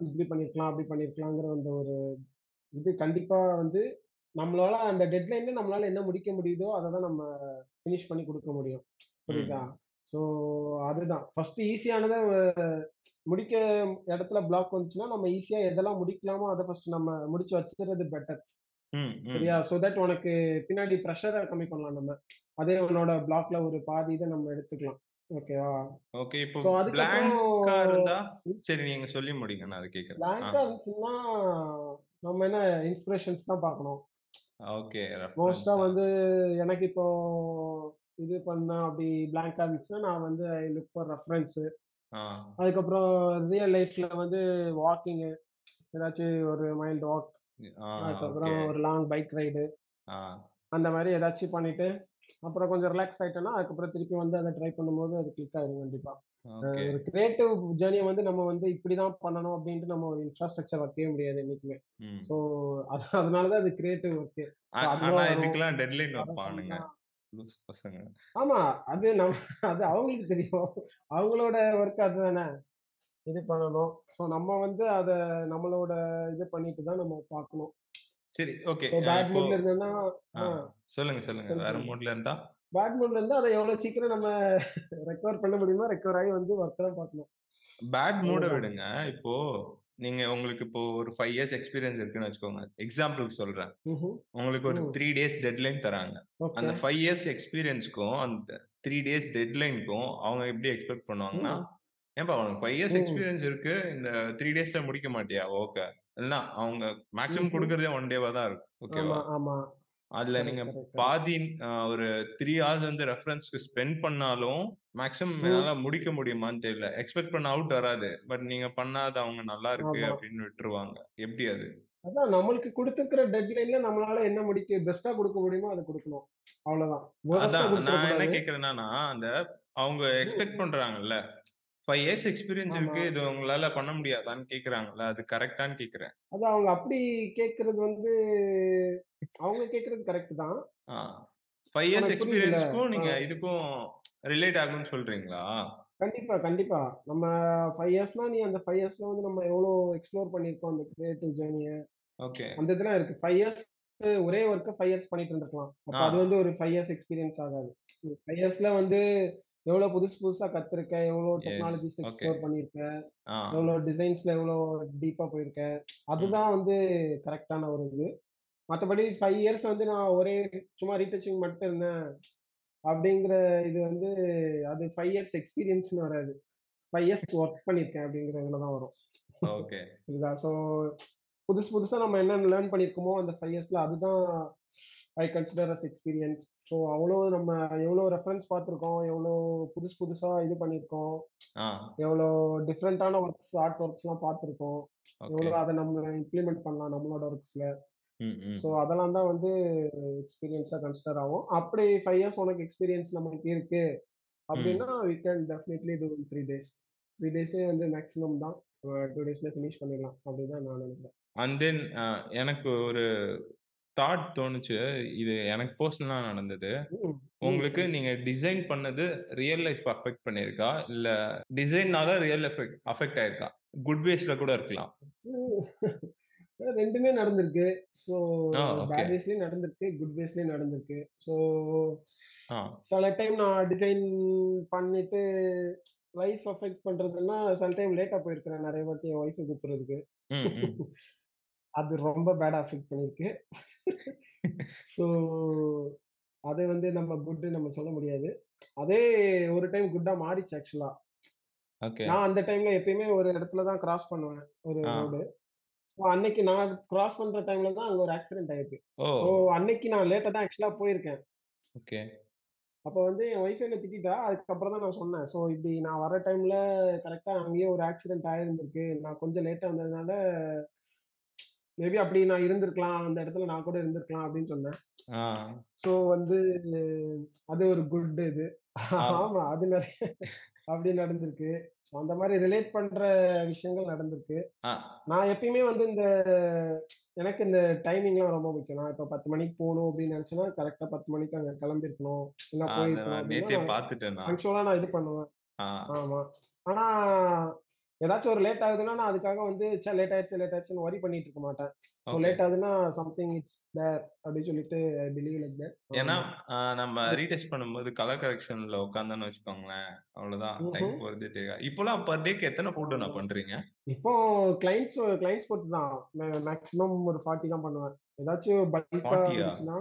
இப்படி பண்ணிருக்கலாம் அப்படி பண்ணிருக்கலாங்கிற அந்த ஒரு இது கண்டிப்பா வந்து நம்மளால அந்த டெட்லைன்ல நம்மளால என்ன முடிக்க முடியுதோ அதை தான் நம்ம ஃபினிஷ் பண்ணி கொடுக்க முடியும், புரியுதா? ஸோ அதுதான் ஃபர்ஸ்ட் ஈஸியானதை முடிக்க இடத்துல பிளாக் வந்துச்சுன்னா நம்ம ஈஸியா எதெல்லாம் முடிக்கலாமோ அதை ஃபர்ஸ்ட் நம்ம முடிச்சு வச்சுறது பெட்டர், சரியா? சோ தட் உனக்கு பின்னாடி ப்ரெஷரை கம்மி பண்ணலாம் நம்ம, அதே உன்னோட பிளாக்ல ஒரு பாதி இதை நம்ம எடுத்துக்கலாம். ஓகேவா? ஓகே. இப்போ பிளாங்கா இருந்தா சரி நீங்க சொல்லி முடிங்க, நான் அதை கேக்குறேன். பிளாங்கா இருந்துச்சுன்னா நம்ம என்ன இன்ஸ்பிரேஷன்ஸ் தான் பார்க்கணும். ஓகே. மோஸ்டா வந்து எனக்கு இப்போ இது பண்ண அப்படி பிளாங்கா இருந்துச்சுன்னா நான் வந்து ஐ லுக் ஃபார் ரெஃபரன்ஸ். அதுக்கப்புறம் ரியல் லைஃப்ல வந்து வாக்கிங், ஏதாச்சும் ஒரு மைல்டு வாக், அதுக்கப்புறம் ஒரு லாங் பைக் ரைடு, அந்த மாதிரி ஏதாச்சும் பண்ணிட்டு அப்புறம் கொஞ்சம் ரிலாக்ஸ் ஆயிட்டேன்னா அதுக்கப்புறம் திருப்பி வந்து அதை ட்ரை பண்ணும்போது அது கிளிக் ஆயிடும் கண்டிப்பா. ஒரு கிரியேட்டிவ் ஜேர்னியை வந்து நம்ம வந்து இப்படிதான் பண்ணணும் அப்படின்ட்டு நம்ம ஒரு இன்ஃப்ராஸ்ட்ரக்சர் வைக்கவே முடியாது என்னைக்குமே. ஸோ அதனாலதான் அது கிரியேட்டிவ் ஒர்க்கு. ஆமா, அது நம்ம அது அவங்களுக்கு தெரியும், அவங்களோட ஒர்க் அதுதானே இது பண்ணணும். சோ நம்ம வந்து அத நம்மளோட இது பண்ணிட்டு தான் நம்ம பார்க்கணும். சரி, ஓகே. சோ பேட் மூட்ல இருந்தேன்னா சொல்லுங்க சொல்லுங்க வேற மூட்ல இருந்தா பேட் மூட்ல இருந்தா அத எவ்வளவு சீக்கிரம் நம்ம ரெக்கவர் பண்ண முடியுமோ ரெக்கவர் ஆகி வந்து வர்க் தான் பார்க்கணும். பேட் மூட விடுங்க. இப்போ நீங்க உங்களுக்கு இப்போ ஒரு ஃபைவ் இயர்ஸ் எக்ஸ்பீரியன்ஸ் இருக்குன்னு வச்சுக்கோங்க. எக்ஸாம்பிளுக்கு சொல்றேன், உங்களுக்கு ஒரு த்ரீ டேஸ் டெட்லைன் தராங்க. அந்த ஃபைவ் இயர்ஸ் எக்ஸ்பீரியன்ஸ்க்கும் அந்த த்ரீ டேஸ் டெட்லைனுக்கும் அவங்க எப்படி எக்ஸ்பெக்ட் பண்ணுவாங்கன்னா, ஏன்பா உனக்கு ஃபைவ் இயர்ஸ் எக்ஸ்பீரியன்ஸ் இருக்கு, இந்த த்ரீ டேஸ்ல முடிக்க மாட்டியா? ஓகே, இல்லைன்னா அவங்க மேக்ஸிமம் கொடுக்கறதே ஒன் டேவா தான் இருக்கும். ஓகேவா? அதுல நீங்க பாதி ஒரு த்ரீ ஹவர்ஸ் வந்து ரெஃபரன்ஸ்க்கு ஸ்பெண்ட் பண்ணாலும் மேக்ஸிமம் என்னால முடிக்க முடியுமான்னு தெரியல. எக்ஸ்பெக்ட் பண்ண அவுட் வராது, பட் நீங்க பண்ணாத அவங்க நல்லா இருக்கு அப்படின்னு விட்டுருவாங்க. எப்படி அது? அதான் நம்மளுக்கு கொடுத்துக்கிற டெட்லைன்ல நம்மளால என்ன முடிக்க பெஸ்டா கொடுக்க முடியுமோ அதை கொடுக்கணும், அவ்வளவுதான். அதான் நான் என்ன கேக்குறேன்னா, அந்த அவங்க எக்ஸ்பெக்ட் பண்றாங்கல்ல ஃபைவ் இயர்ஸ் எக்ஸ்பீரியன்ஸ் இருக்கு, இது உங்களால பண்ண முடியாதான்னு கேக்குறாங்கல்ல, அது கரெக்டான்னு கேக்குறேன். அது அவங்க அப்படி கேக்குறது வந்து அவங்க கேக்குறது கரெக்ட் தான். ஃபைவ் இயர்ஸ் எக்ஸ்பீரியன்ஸ்க்கும் நீங்க இதுக்கும் ரிலேட் ஆகும்னு சொல்றீங்களா? கண்டிப்பா கண்டிப்பா. நம்ம ஃபைவ் இயர்ஸ்னா நீ அந்த ஃபைவ் இயர்ஸ்ல வந்து நம்ம எவ்வளவு எக்ஸ்ப்ளோர் பண்ணிருக்கோம் அந்த கிரியேட்டிவ் ஜேர்னியை. ஓகே, அந்த இதெல்லாம் இருக்கு. ஃபைவ் இயர்ஸ் ஒரே ஒர்க்க ஃபைவ் இயர்ஸ் பண்ணிட்டு இருந்திருக்கலாம், அப்ப அது வந்து ஒரு ஃபைவ் இயர்ஸ் எக்ஸ்பீரியன்ஸ் ஆகாது. ஃபைவ் இயர்ஸ்ல வந்து எவ்வளவு புதுசு புதுசா கத்துருக்க, எவ்வளவு டெக்னாலஜிஸ் எக்ஸ்ப்ளோர் பண்ணிருக்க, எவ்வளவு டிசைன்ஸ்ல எவ்வளவு டீப்பா போயிருக்க, அதுதான் வந்து கரெக்டான ஒரு இது. மற்றபடி ஃபைவ் இயர்ஸ் வந்து நான் ஒரே சும்மா ரீடச்சிங் மட்டும் இருந்தேன் அப்படிங்கிற இது வந்து அது ஃபைவ் இயர்ஸ் எக்ஸ்பீரியன்ஸ்னு வராது. ஃபைவ் இயர்ஸ் ஒர்க் பண்ணியிருக்கேன் அப்படிங்கிறதுல தான் வரும். ஓகே, புரியுதா? ஸோ புதுசு புதுசாக நம்ம என்னென்ன லேர்ன் பண்ணியிருக்கோமோ அந்த ஃபைவ் இயர்ஸ்ல அதுதான் I consider as experience. So அவ்வளோ நம்ம எவ்வளோ ரெஃபரன்ஸ் பார்த்துருக்கோம், எவ்வளோ புதுசு புதுசாக இது பண்ணியிருக்கோம், எவ்வளோ டிஃப்ரெண்டான ஒர்க்ஸ் ஆர்ட் ஒர்க்ஸ்லாம் பார்த்துருக்கோம், எவ்வளோ அதை நம்ம இம்ப்ளிமெண்ட் பண்ணலாம் நம்மளோட ஒர்க்ஸில். ஸோ அதெல்லாம் தான் வந்து எக்ஸ்பீரியன்ஸாக கன்சிடர் ஆகும். அப்படி ஃபைவ் இயர்ஸ் உனக்கு எக்ஸ்பீரியன்ஸ் நம்மளுக்கு இருக்கு அப்படின்னா we can definitely two three days three டேஸே வந்து மேக்ஸிமம் தான். டூ டேஸ்ல ஃபினிஷ் பண்ணிடலாம் அப்படின்னு தான் நான் நினைக்கிறேன். அண்ட் தென் எனக்கு ஒரு தாட் தோணுச்சு, இது எனக்கு பர்சனலா நடந்தது. உங்களுக்கு நீங்க டிசைன் பண்ணது ரியல் லைஃப் அஃபெக்ட் பண்ணிருக்கா, இல்ல டிசைன்னால ரியல் லைஃப் அஃபெக்ட் ஆயிருக்கா? குட் வேஸ்ல கூட இருக்கலாம். ரெண்டுமே நடந்திருக்கு. ஸோ பேட் வேஸ்லயும் நடந்திருக்கு, குட் வேஸ்லயும் நடந்திருக்கு. ஸோ சில டைம் நான் டிசைன் பண்ணிட்டு லைஃப் அஃபெக்ட் பண்றதுன்னா சில டைம் லேட்டா போயிருக்கிறேன் நிறைய வாட்டி என் ஒய்ஃபை கூப்பிடுறதுக்கு. அது ரொம்ப பேடா அஃபெக்ட் பண்ணிருக்கு. ஸோ அதை வந்து நம்ம குட் நம்ம சொல்ல முடியாது. அதே ஒரு டைம் குட்டா மாறிச்சு ஆக்சுவலா. நான் அந்த டைம்ல எப்பயுமே ஒரு இடத்துல தான் கிராஸ் பண்ணுவேன் ஒரு ரோடு. அன்னைக்கு நான் கிராஸ் பண்ற டைம்ல தான் அங்க ஒரு ஆக்சிடென்ட் ஆயிருக்கு. ஸோ அன்னைக்கு நான் லேட்டா தான் ஆக்சுவலா போயிருக்கேன். ஓகே, அப்போ வந்து என் ஒய்ஃப் என்ன திட்டா, அதுக்கப்புறம் தான் நான் சொன்னேன். ஸோ இப்படி நான் வர டைம்ல கரெக்டா அங்கேயே ஒரு ஆக்சிடென்ட் ஆயிருந்திருக்கு, நான் கொஞ்சம் லேட்டா வந்ததுனால மேபி அப்படி நான் இருந்திருக்கலாம், அந்த இடத்துல நான் கூட இருந்திருக்கலாம் அப்படின்னு சொன்னேன். ஸோ வந்து அது ஒரு குட் இது. ஆமா, அது நிறைய அப்படி நடந்திருக்கு. அந்த மாதிரி ரிலேட் பண்ற விஷயங்கள் நடந்திருக்கு. நான் எப்பயுமே வந்து இந்த எனக்கு இந்த டைமிங்லாம் ரொம்ப முக்கியம். நான் இப்ப பத்து மணிக்கு போகணும் அப்படின்னு நினைச்சேன்னா கரெக்டா பத்து மணிக்கு அங்க கிளம்பிருக்கணும், இல்லை போயிருக்கணும். ஆக்சுவலா நான் இது பண்ணுவேன். ஆமா, ஆனா ஏதாச்சும் ஒரு லேட் ஆகுதுன்னா நான் அதுக்காக வந்து லேட் ஆயிடுச்சு லேட் ஆயிடுச்சுன்னு வரி பண்ணிட்டு இருக்க மாட்டேன். ஸோ லேட் ஆகுதுன்னா சம்திங் இட்ஸ் தேர் அப்படின்னு சொல்லிட்டு பிலீவ் லைக் தேட். ஏன்னா நம்ம ரீடெஸ்ட் பண்ணும்போது கலர் கரெக்ஷன்ல உட்காந்தான்னு வச்சுக்கோங்களேன், அவ்வளவுதான், டைம் போறதே தெரியாது. இப்போலாம் பர் டேக்கு எத்தனை போட்டோ நான் பண்றீங்க? இப்போ கிளைண்ட்ஸ் கிளைண்ட்ஸ் போட்டு தான் மேக்ஸிமம் ஒரு ஃபார்ட்டி தான் பண்ணுவேன். ஏதாச்சும் பல்கா இருந்துச்சுன்னா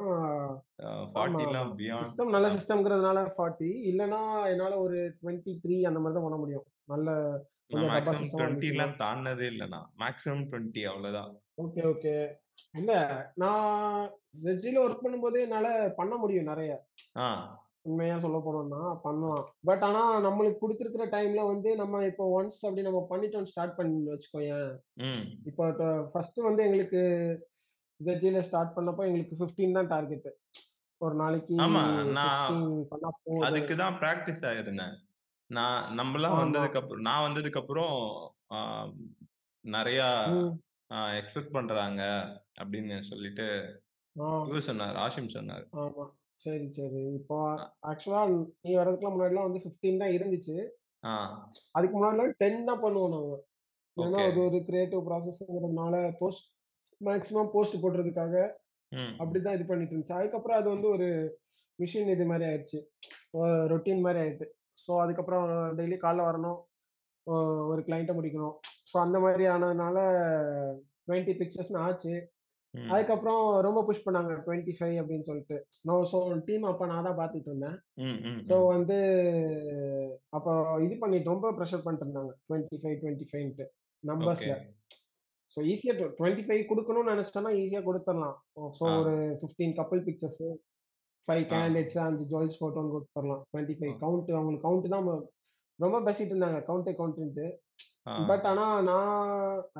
சிஸ்டம் நல்ல சிஸ்டம்ங்கிறதுனால ஃபார்ட்டி, இல்லைன்னா என்னால ஒரு டுவெண்ட்டி த்ரீ அந்த மாதிரி தான் பண்ண முடியும். நல்ல டுவெண்ட்டிலாம் தாண்டதே இல்லை, நான் மேக்ஸிமம் டுவெண்ட்டி, அவ்வளோதான். Okay okay. இல்லை, நான் ஜெட்ஜில ஒர்க் பண்ணும்போதே என்னால் பண்ண முடியும் நிறைய, உண்மையா சொல்ல போனோம்னா பண்ணலாம். பட் ஆனா நம்மளுக்கு கொடுத்துருக்கிற டைம்ல வந்து நம்ம இப்போ ஒன்ஸ் அப்படி நம்ம பண்ணிட்டோம் ஸ்டார்ட் பண்ணி வச்சுக்கோயேன். இப்போ ஃபர்ஸ்ட் வந்து எங்களுக்கு ஜெட்ஜில ஸ்டார்ட் பண்ணப்போ எங்களுக்கு ஃபிஃப்டீன் தான் டார்கெட் ஒரு நாளைக்கு. அதுக்குதான் பிராக்டிஸ் ஆயிருந்தேன் நான். நம்மளாம் வந்ததுக்கு அப்புறம் நான் வந்ததுக்கு அப்புறம் நிறைய எக்ஸ்பெக்ட் பண்றாங்க அப்படின்னு சொல்லிட்டு சொன்னார் ஆஷிம் சொன்னார். சரி சரி. இப்போ ஆக்சுவலா நீ வரதுக்குலாம் முன்னாடி எல்லாம் வந்து பிப்டீன் தான் இருந்துச்சு. ஆ அதுக்கு முன்னாடி டென் தான் பண்ணுவோம் நாங்க. ஏன்னா அது ஒரு கிரியேட்டிவ் ப்ராசஸ்ங்கிறதுனால போஸ்ட் மேக்ஸிமம் போஸ்ட் போடுறதுக்காக அப்படிதான் இது பண்ணிட்டு இருந்துச்சு. அதுக்கப்புறம் அது வந்து ஒரு மிஷின் இது மாதிரி ஆயிடுச்சு, ரொட்டீன் மாதிரி ஆயிடுச்சு. ஸோ அதுக்கப்புறம் டெய்லி காலைல வரணும், ஒரு கிளைண்ட்டை முடிக்கணும். ஸோ அந்த மாதிரி ஆனதுனால டுவெண்ட்டி பிக்சர்ஸ்னு ஆச்சு. அதுக்கப்புறம் ரொம்ப புஷ் பண்ணாங்க டுவெண்ட்டி ஃபைவ் அப்படின்னு சொல்லிட்டு. ஸோ டீம் அப்போ நான் தான் பார்த்துட்டு இருந்தேன். ஸோ வந்து அப்போ இது பண்ணிட்டு ரொம்ப ப்ரெஷர் பண்ணிட்டு இருந்தாங்க டுவெண்ட்டி ஃபைவ் டுவெண்ட்டி ஃபைவ்ன்ட்டு நம்பர்ஸ்ல. ஸோ ஈஸியாக டுவெண்ட்டி ஃபைவ் கொடுக்கணும்னு நினைச்சிட்டோம்னா ஈஸியாக கொடுத்துடலாம். ஸோ ஒரு fifteen couple pictures, five candidates, அஞ்சு ஜுவல்ஸ் ஃபோட்டோன்னு கொடுத்துடலாம். டுவெண்ட்டி ஃபைவ் கவுண்ட் அவங்களுக்கு கவுண்ட் தான் ரொம்ப பேசிட்டு இருந்தாங்க, கவுண்டே கவுண்ட்டு. பட் ஆனால் நான்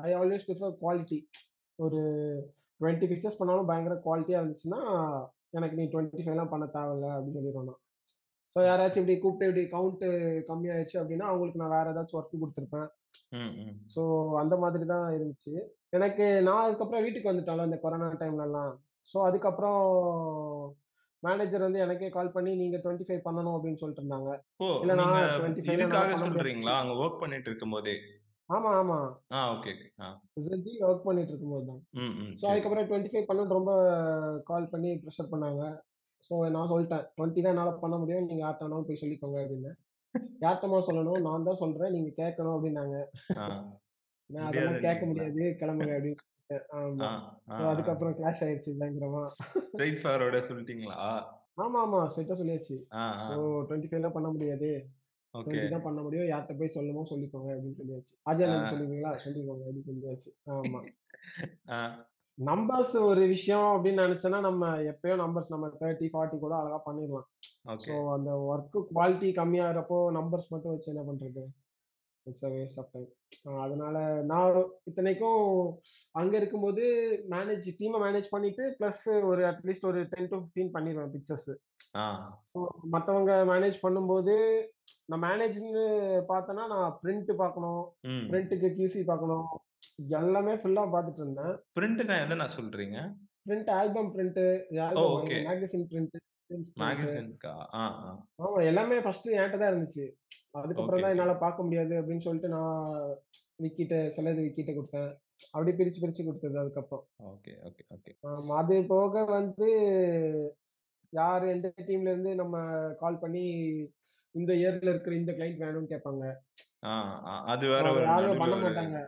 ஐ ஆல்வேஸ் ப்ரிஃபர் குவாலிட்டி. ஒரு டுவெண்ட்டி பிக்சர்ஸ் பண்ணாலும் பயங்கர குவாலிட்டியாக இருந்துச்சுன்னா எனக்கு நீ டுவெண்ட்டி ஃபைவ்லாம் பண்ண தேவையில்லை அப்படின்னு சொல்லிடுவோம். ஸோ யாராச்சும் இப்படி கூப்பிட்டு இப்படி கவுண்ட்டு கம்மியாயிடுச்சு அப்படின்னா அவங்களுக்கு நான் வேற ஏதாச்சும் ஒர்க்கு கொடுத்துருப்பேன். ஸோ அந்த மாதிரி தான் இருந்துச்சு எனக்கு. நான் அதுக்கப்புறம் வீட்டுக்கு வந்துட்டாலும் இந்த கொரோனா டைம்லலாம். ஸோ அதுக்கப்புறம் மேனேஜர் வந்து எனக்கே கால் பண்ணி நீங்க டுவெண்ட்டி ஃபைவ் பண்ணணும் அப்படின்னு சொல்லிட்டு இருந்தாங்க. இல்லை நான் டுவெண்ட்டி ஃபைவ் சொல்றீங்களா அங்கே ஒர்க் பண்ணிட்டு இருக்கும் போதே? ஆமா ஆமா ஓகே ஜி ஒர்க் பண்ணிட்டு இருக்கும்போது தான். ஸோ அதுக்கப்புறம் டுவெண்ட்டி ஃபைவ் பண்ணு ரொம்ப கால் பண்ணி ப்ரெஷர் பண்ணாங்க. ஸோ நான் சொல்லிட்டேன் டுவெண்ட்டி தான் என்னால் பண்ண முடியும், நீங்கள் யார்ட்டானாலும் போய் சொல்லிக்கோங்க அப்படின்னு. யார்ட்டமா சொல்லணும்? நான் தான் சொல்றேன், நீங்க கேட்கணும் அப்படின்னாங்க. நான் அதெல்லாம் கேட்க முடியாது, கிளம்புங்க அப்படின்னு சொல்லிட்டேன். ஆமா அதுக்கப்புறம் கிளாஷ் ஆயிடுச்சு பயங்கரமா. ஸ்ட்ரைட் ஃபார்வர்டா சொல்லிட்டீங்களா? ஆமா ஆமா ஸ்ட்ரைட்டா சொல்லியாச்சு. ஸோ டுவெண்ட்டி ஃபைவ்ல பண்ண முடியாது, தான் பண்ண முடியும், யார்கிட்ட போய் சொல்லணும் சொல்லிக்கோங்க அப்படின்னு சொல்லியாச்சு. அஜய் சொல்லுவீங்களா சொல்லிக்கோங்க அப்படின்னு சொல்லியாச்சு. ஆமா நம்பர்ஸ் ஒரு விஷயம் அப்படின்னு நினைச்சேன்னா நம்ம எப்பயோ நம்பர்ஸ் நம்ம தேர்ட்டி ஃபார்ட்டி கூட அழகா பண்ணிடலாம். ஸோ அந்த ஒர்க்கு குவாலிட்டி கம்மியாகிறப்போ நம்பர்ஸ் மட்டும் வச்சு என்ன பண்றது? It's a waste of time. அதனால நான் இத்தனைக்கும் அங்க இருக்கும்போது மேனேஜ் டீமை மேனேஜ் பண்ணிட்டு பிளஸ் ஒரு அட்லீஸ்ட் ஒரு டென் டு ஃபிஃப்டீன் பண்ணிடுவேன் பிக்சர்ஸ். மற்றவங்க மேனேஜ் பண்ணும்போது நான் மேனேஜ்னு பார்த்தேன்னா நான் பிரிண்ட் பார்க்கணும், பிரிண்ட்டுக்கு கியூசி பார்க்கணும், எல்லாமே ஃபுல்லா பார்த்துட்டு இருந்தேன். பிரிண்ட்னா எதனா சொல்றீங்க? Print album print, magazine print, எல்லாமே ஃபர்ஸ்ட் என்கிட்ட தான் இருந்துச்சு. அதுக்கப்புறம் தான் என்னால பார்க்க முடியாது அப்படின்னு சொல்லிட்டு நான் விக்கிட்ட சிலது விக்கிட்ட கொடுத்தேன். அப்படி பிரிச்சு பிரிச்சு கொடுத்தது. அதுக்கப்புறம் அது போக வந்து யாரு எந்த டீம்ல இருந்து நம்ம கால் பண்ணி இந்த இயர்ல இருக்கிற இந்த கிளைண்ட் வேணும்னு கேட்பாங்க. அது வேற யாரும் பண்ண மாட்டாங்க.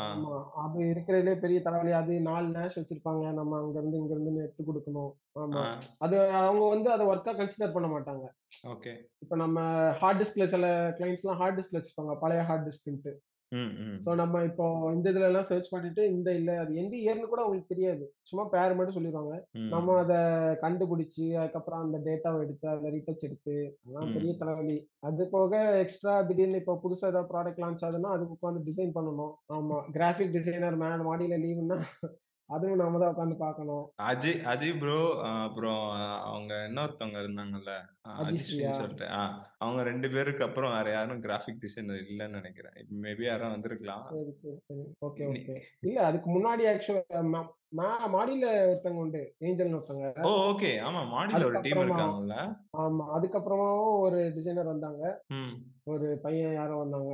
ஆமா அது இருக்கிறதுலே பெரிய தலைவலி. அது நாலு நேஷ் வச்சிருப்பாங்க, நம்ம அங்க இருந்து இங்க இருந்து எடுத்து கொடுக்கணும். ஆமா அது அவங்க வந்து அதை ஒர்க்கா கன்சிடர் பண்ண மாட்டாங்க. ஓகே இப்ப நம்ம ஹார்ட் டிஸ்க்ல சில கிளைண்ட்ஸ் எல்லாம் ஹார்ட் டிஸ்க்ல வச்சிருப்பாங்க, பழைய ஹார்ட் டிஸ்க்ன்ட்டு. சோ நம்ம இப்போ இந்த இதுல எல்லாம் சர்ச் பண்ணிட்டு இந்த இல்ல அது எந்த இயர்னு கூட அவங்களுக்கு தெரியாது, சும்மா பேர் மட்டும் சொல்லிடுவாங்க. நம்ம அதை கண்டுபிடிச்சு அதுக்கப்புறம் அந்த டேட்டாவை எடுத்து அதுல ரீடச் எடுத்து அதெல்லாம் பெரிய தலைவலி. அது போக எக்ஸ்ட்ரா திடீர்னு இப்போ புதுசா ஏதாவது ப்ராடக்ட் லான்ச் ஆகுதுன்னா அதுக்கு உட்காந்து டிசைன் பண்ணணும். ஆமா கிராஃபிக் டிசைனர் மேன் மாடியில லீவுன்னா அதுவும் நாம தான் உட்காந்து பாக்கணும். அஜய் அஜய் ப்ரோ அப்புறம் அவங்க இன்னொருத்தவங்க இருந்தாங்கல்ல அஜய்ன்னு சொல்லிட்டு அவங்க ரெண்டு பேருக்கு அப்புறம் வேற யாரும் கிராஃபிக் டிசைனர் இல்லன்னு நினைக்கிறேன். மேபி யாரும் வந்திருக்கலாம். சரி சரி சரி ஓகே ஓகே. இல்ல அதுக்கு முன்னாடி ஆக்சுவலா மாடியில ஒருத்தவங்க உண்டு, ஏஞ்சல் ஒருத்தவங்க. ஓ ஓகே ஆமா மாடியில ஒரு டீம் இருக்காங்கல்ல. ஆமா அதுக்கப்புறமாவும் ஒரு டிசைனர் வந்தாங்க, ஒரு பையன் யாரும் வந்தாங்க.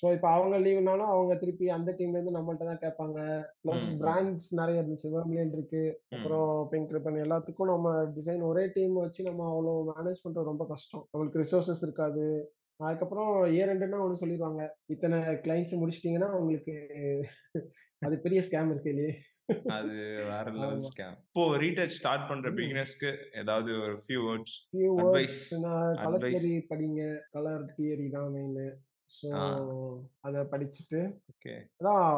ஸோ இப்போ அவங்க லீவுனாலும் அவங்க திருப்பி அந்த டீம்ல இருந்து நம்மள்ட்ட தான் கேட்பாங்க. பிளஸ் பிராண்ட்ஸ் நிறைய இருந்துச்சு, வெர்மிலியன் இருக்கு, அப்புறம் பிங்க் ரிப்பன், எல்லாத்துக்கும் நம்ம டிசைன் ஒரே டீம் வச்சு நம்ம அவ்வளோ மேனேஜ் பண்றது ரொம்ப கஷ்டம். நம்மளுக்கு ரிசோர்சஸ் இருக்காது. அதுக்கப்புறம் இயர் ரெண்டுன்னா ஒன்று சொல்லிடுவாங்க, இத்தனை கிளைண்ட்ஸ் முடிச்சிட்டீங்கன்னா உங்களுக்கு அது பெரிய ஸ்கேம் இருக்கு இல்லையே. அது வேற லெவல் ஸ்கேம். இப்போ ரீடச் ஸ்டார்ட் பண்ற பிகினர்ஸ்க்கு ஏதாவது ஒரு few words advice? Colour theory படிங்க, கலர் தியரி தான் மெயின். ஸோ அதை படிச்சுட்டு அதான்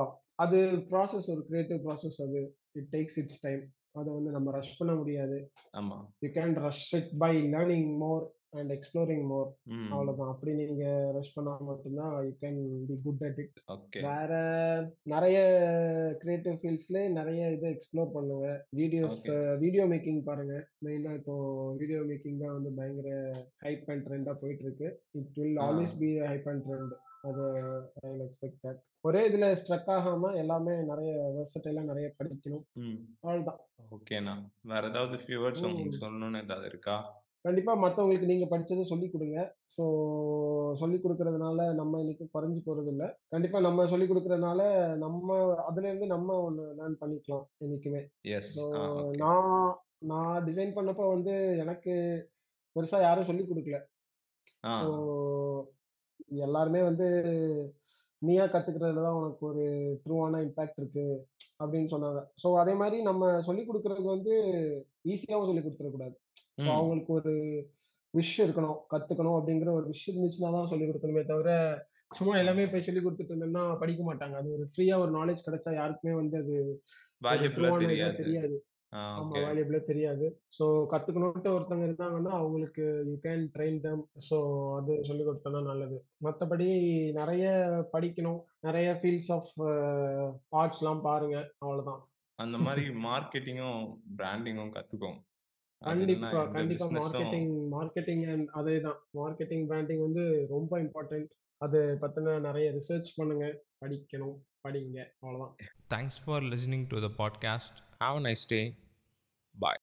அது ப்ராசஸ், ஒரு கிரியேட்டிவ் ப்ராசஸ். அது இட் டேக்ஸ் இட்ஸ் டைம். அதை வந்து நம்ம ரஷ் பண்ண முடியாது. ஆமா you can rush it by learning more and exploring more. அவ்வளவுதான். அப்படி நீங்க ரஷ் பண்ணா மட்டும்தான் you can be good at it. வேற நிறைய கிரியேட்டிவ் ஃபீல்ட்ஸ்ல நிறைய இதை எக்ஸ்ப்ளோர் பண்ணுங்க. வீடியோஸ், வீடியோ மேக்கிங் பாருங்க. மெயினா இப்போ வீடியோ மேக்கிங் தான் வந்து பயங்கர ஹைப் அண்ட் ட்ரெண்டா போயிட்டு இருக்கு. It will always be hype and trend. அது ஐ எக்ஸ்பெக்ட் தட். ஒரே இதுல ஸ்ட்ரக் ஆகாம எல்லாமே நிறைய வெர்சடைலா நிறைய படிக்கணும். அவ்வளவுதான். ஓகேண்ணா, வேற ஏதாவது ஃபியூவர்ஸ் உங்களுக்கு சொல்லணும்னு ஏதாவது இருக்கா? கண்டிப்பா மற்றவங்களுக்கு நீங்க படிச்சதை சொல்லிக் கொடுங்க. ஸோ சொல்லிக் கொடுக்கறதுனால நம்ம இன்னைக்கு குறைஞ்சு போறது இல்லை. கண்டிப்பா நம்ம சொல்லிக் கொடுக்கறதுனால நம்ம அதுல இருந்து நம்ம ஒண்ணு லேர்ன் பண்ணிக்கலாம் என்னைக்குமே. நான் நான் டிசைன் பண்ணப்போ வந்து எனக்கு பெருசா யாரும் சொல்லிக் கொடுக்கல. ஸோ எல்லாருமே வந்து நீயா கத்துக்கிறதுலதான் உனக்கு ஒரு ட்ரூவான இம்பாக்ட் இருக்கு அப்படின்னு சொன்னாங்க. ஸோ அதே மாதிரி நம்ம சொல்லிக் கொடுக்கறது வந்து ஈஸியாகவும் சொல்லிக் கொடுத்துடக்கூடாது. அவங்களுக்கு ஒரு விஷ் இருக்கணும், கத்துக்கணும் அப்படிங்கிற ஒரு விஷ் இருந்துச்சுன்னா தான் சொல்லிக் கொடுக்கணுமே தவிர சும்மா எல்லாமே போய் சொல்லிக் கொடுத்துட்டு இருந்தோம்னா படிக்க மாட்டாங்க. அது ஒரு ஃப்ரீயா ஒரு நாலேஜ் கிடைச்சா யாருக்குமே வந்து அது தெரியாது. ஆமா, வேல்யூபிளா தெரியாது. ஸோ கத்துக்கணும்ட்டு ஒருத்தவங்க இருந்தாங்கன்னா அவங்களுக்கு you can train them. So அது சொல்லிக் கொடுத்தோம்னா நல்லது. மற்றபடி நிறைய படிக்கணும், நிறைய ஃபீல்ட்ஸ் ஆஃப் ஆர்ட்ஸ் எல்லாம் பாருங்க. அவ்வளவுதான். அந்த மாதிரி மார்க்கெட்டிங்கும் பிராண்டிங்கும் கத்துக்கோங்க. கண்டிப்பா கண்டிப்பா மார்க்கெட்டிங் மார்க்கெட்டிங் அண்ட் அதே தான் மார்க்கெட்டிங் பிராண்டிங் வந்து ரொம்ப இம்பார்ட்டன்ட். அது பத்தின நிறைய ரிசர்ச் பண்ணுங்க, படிக்கணும், படிங்க. அவ்வளவுதான். Thanks for listening to the podcast. Have a nice day. Bye.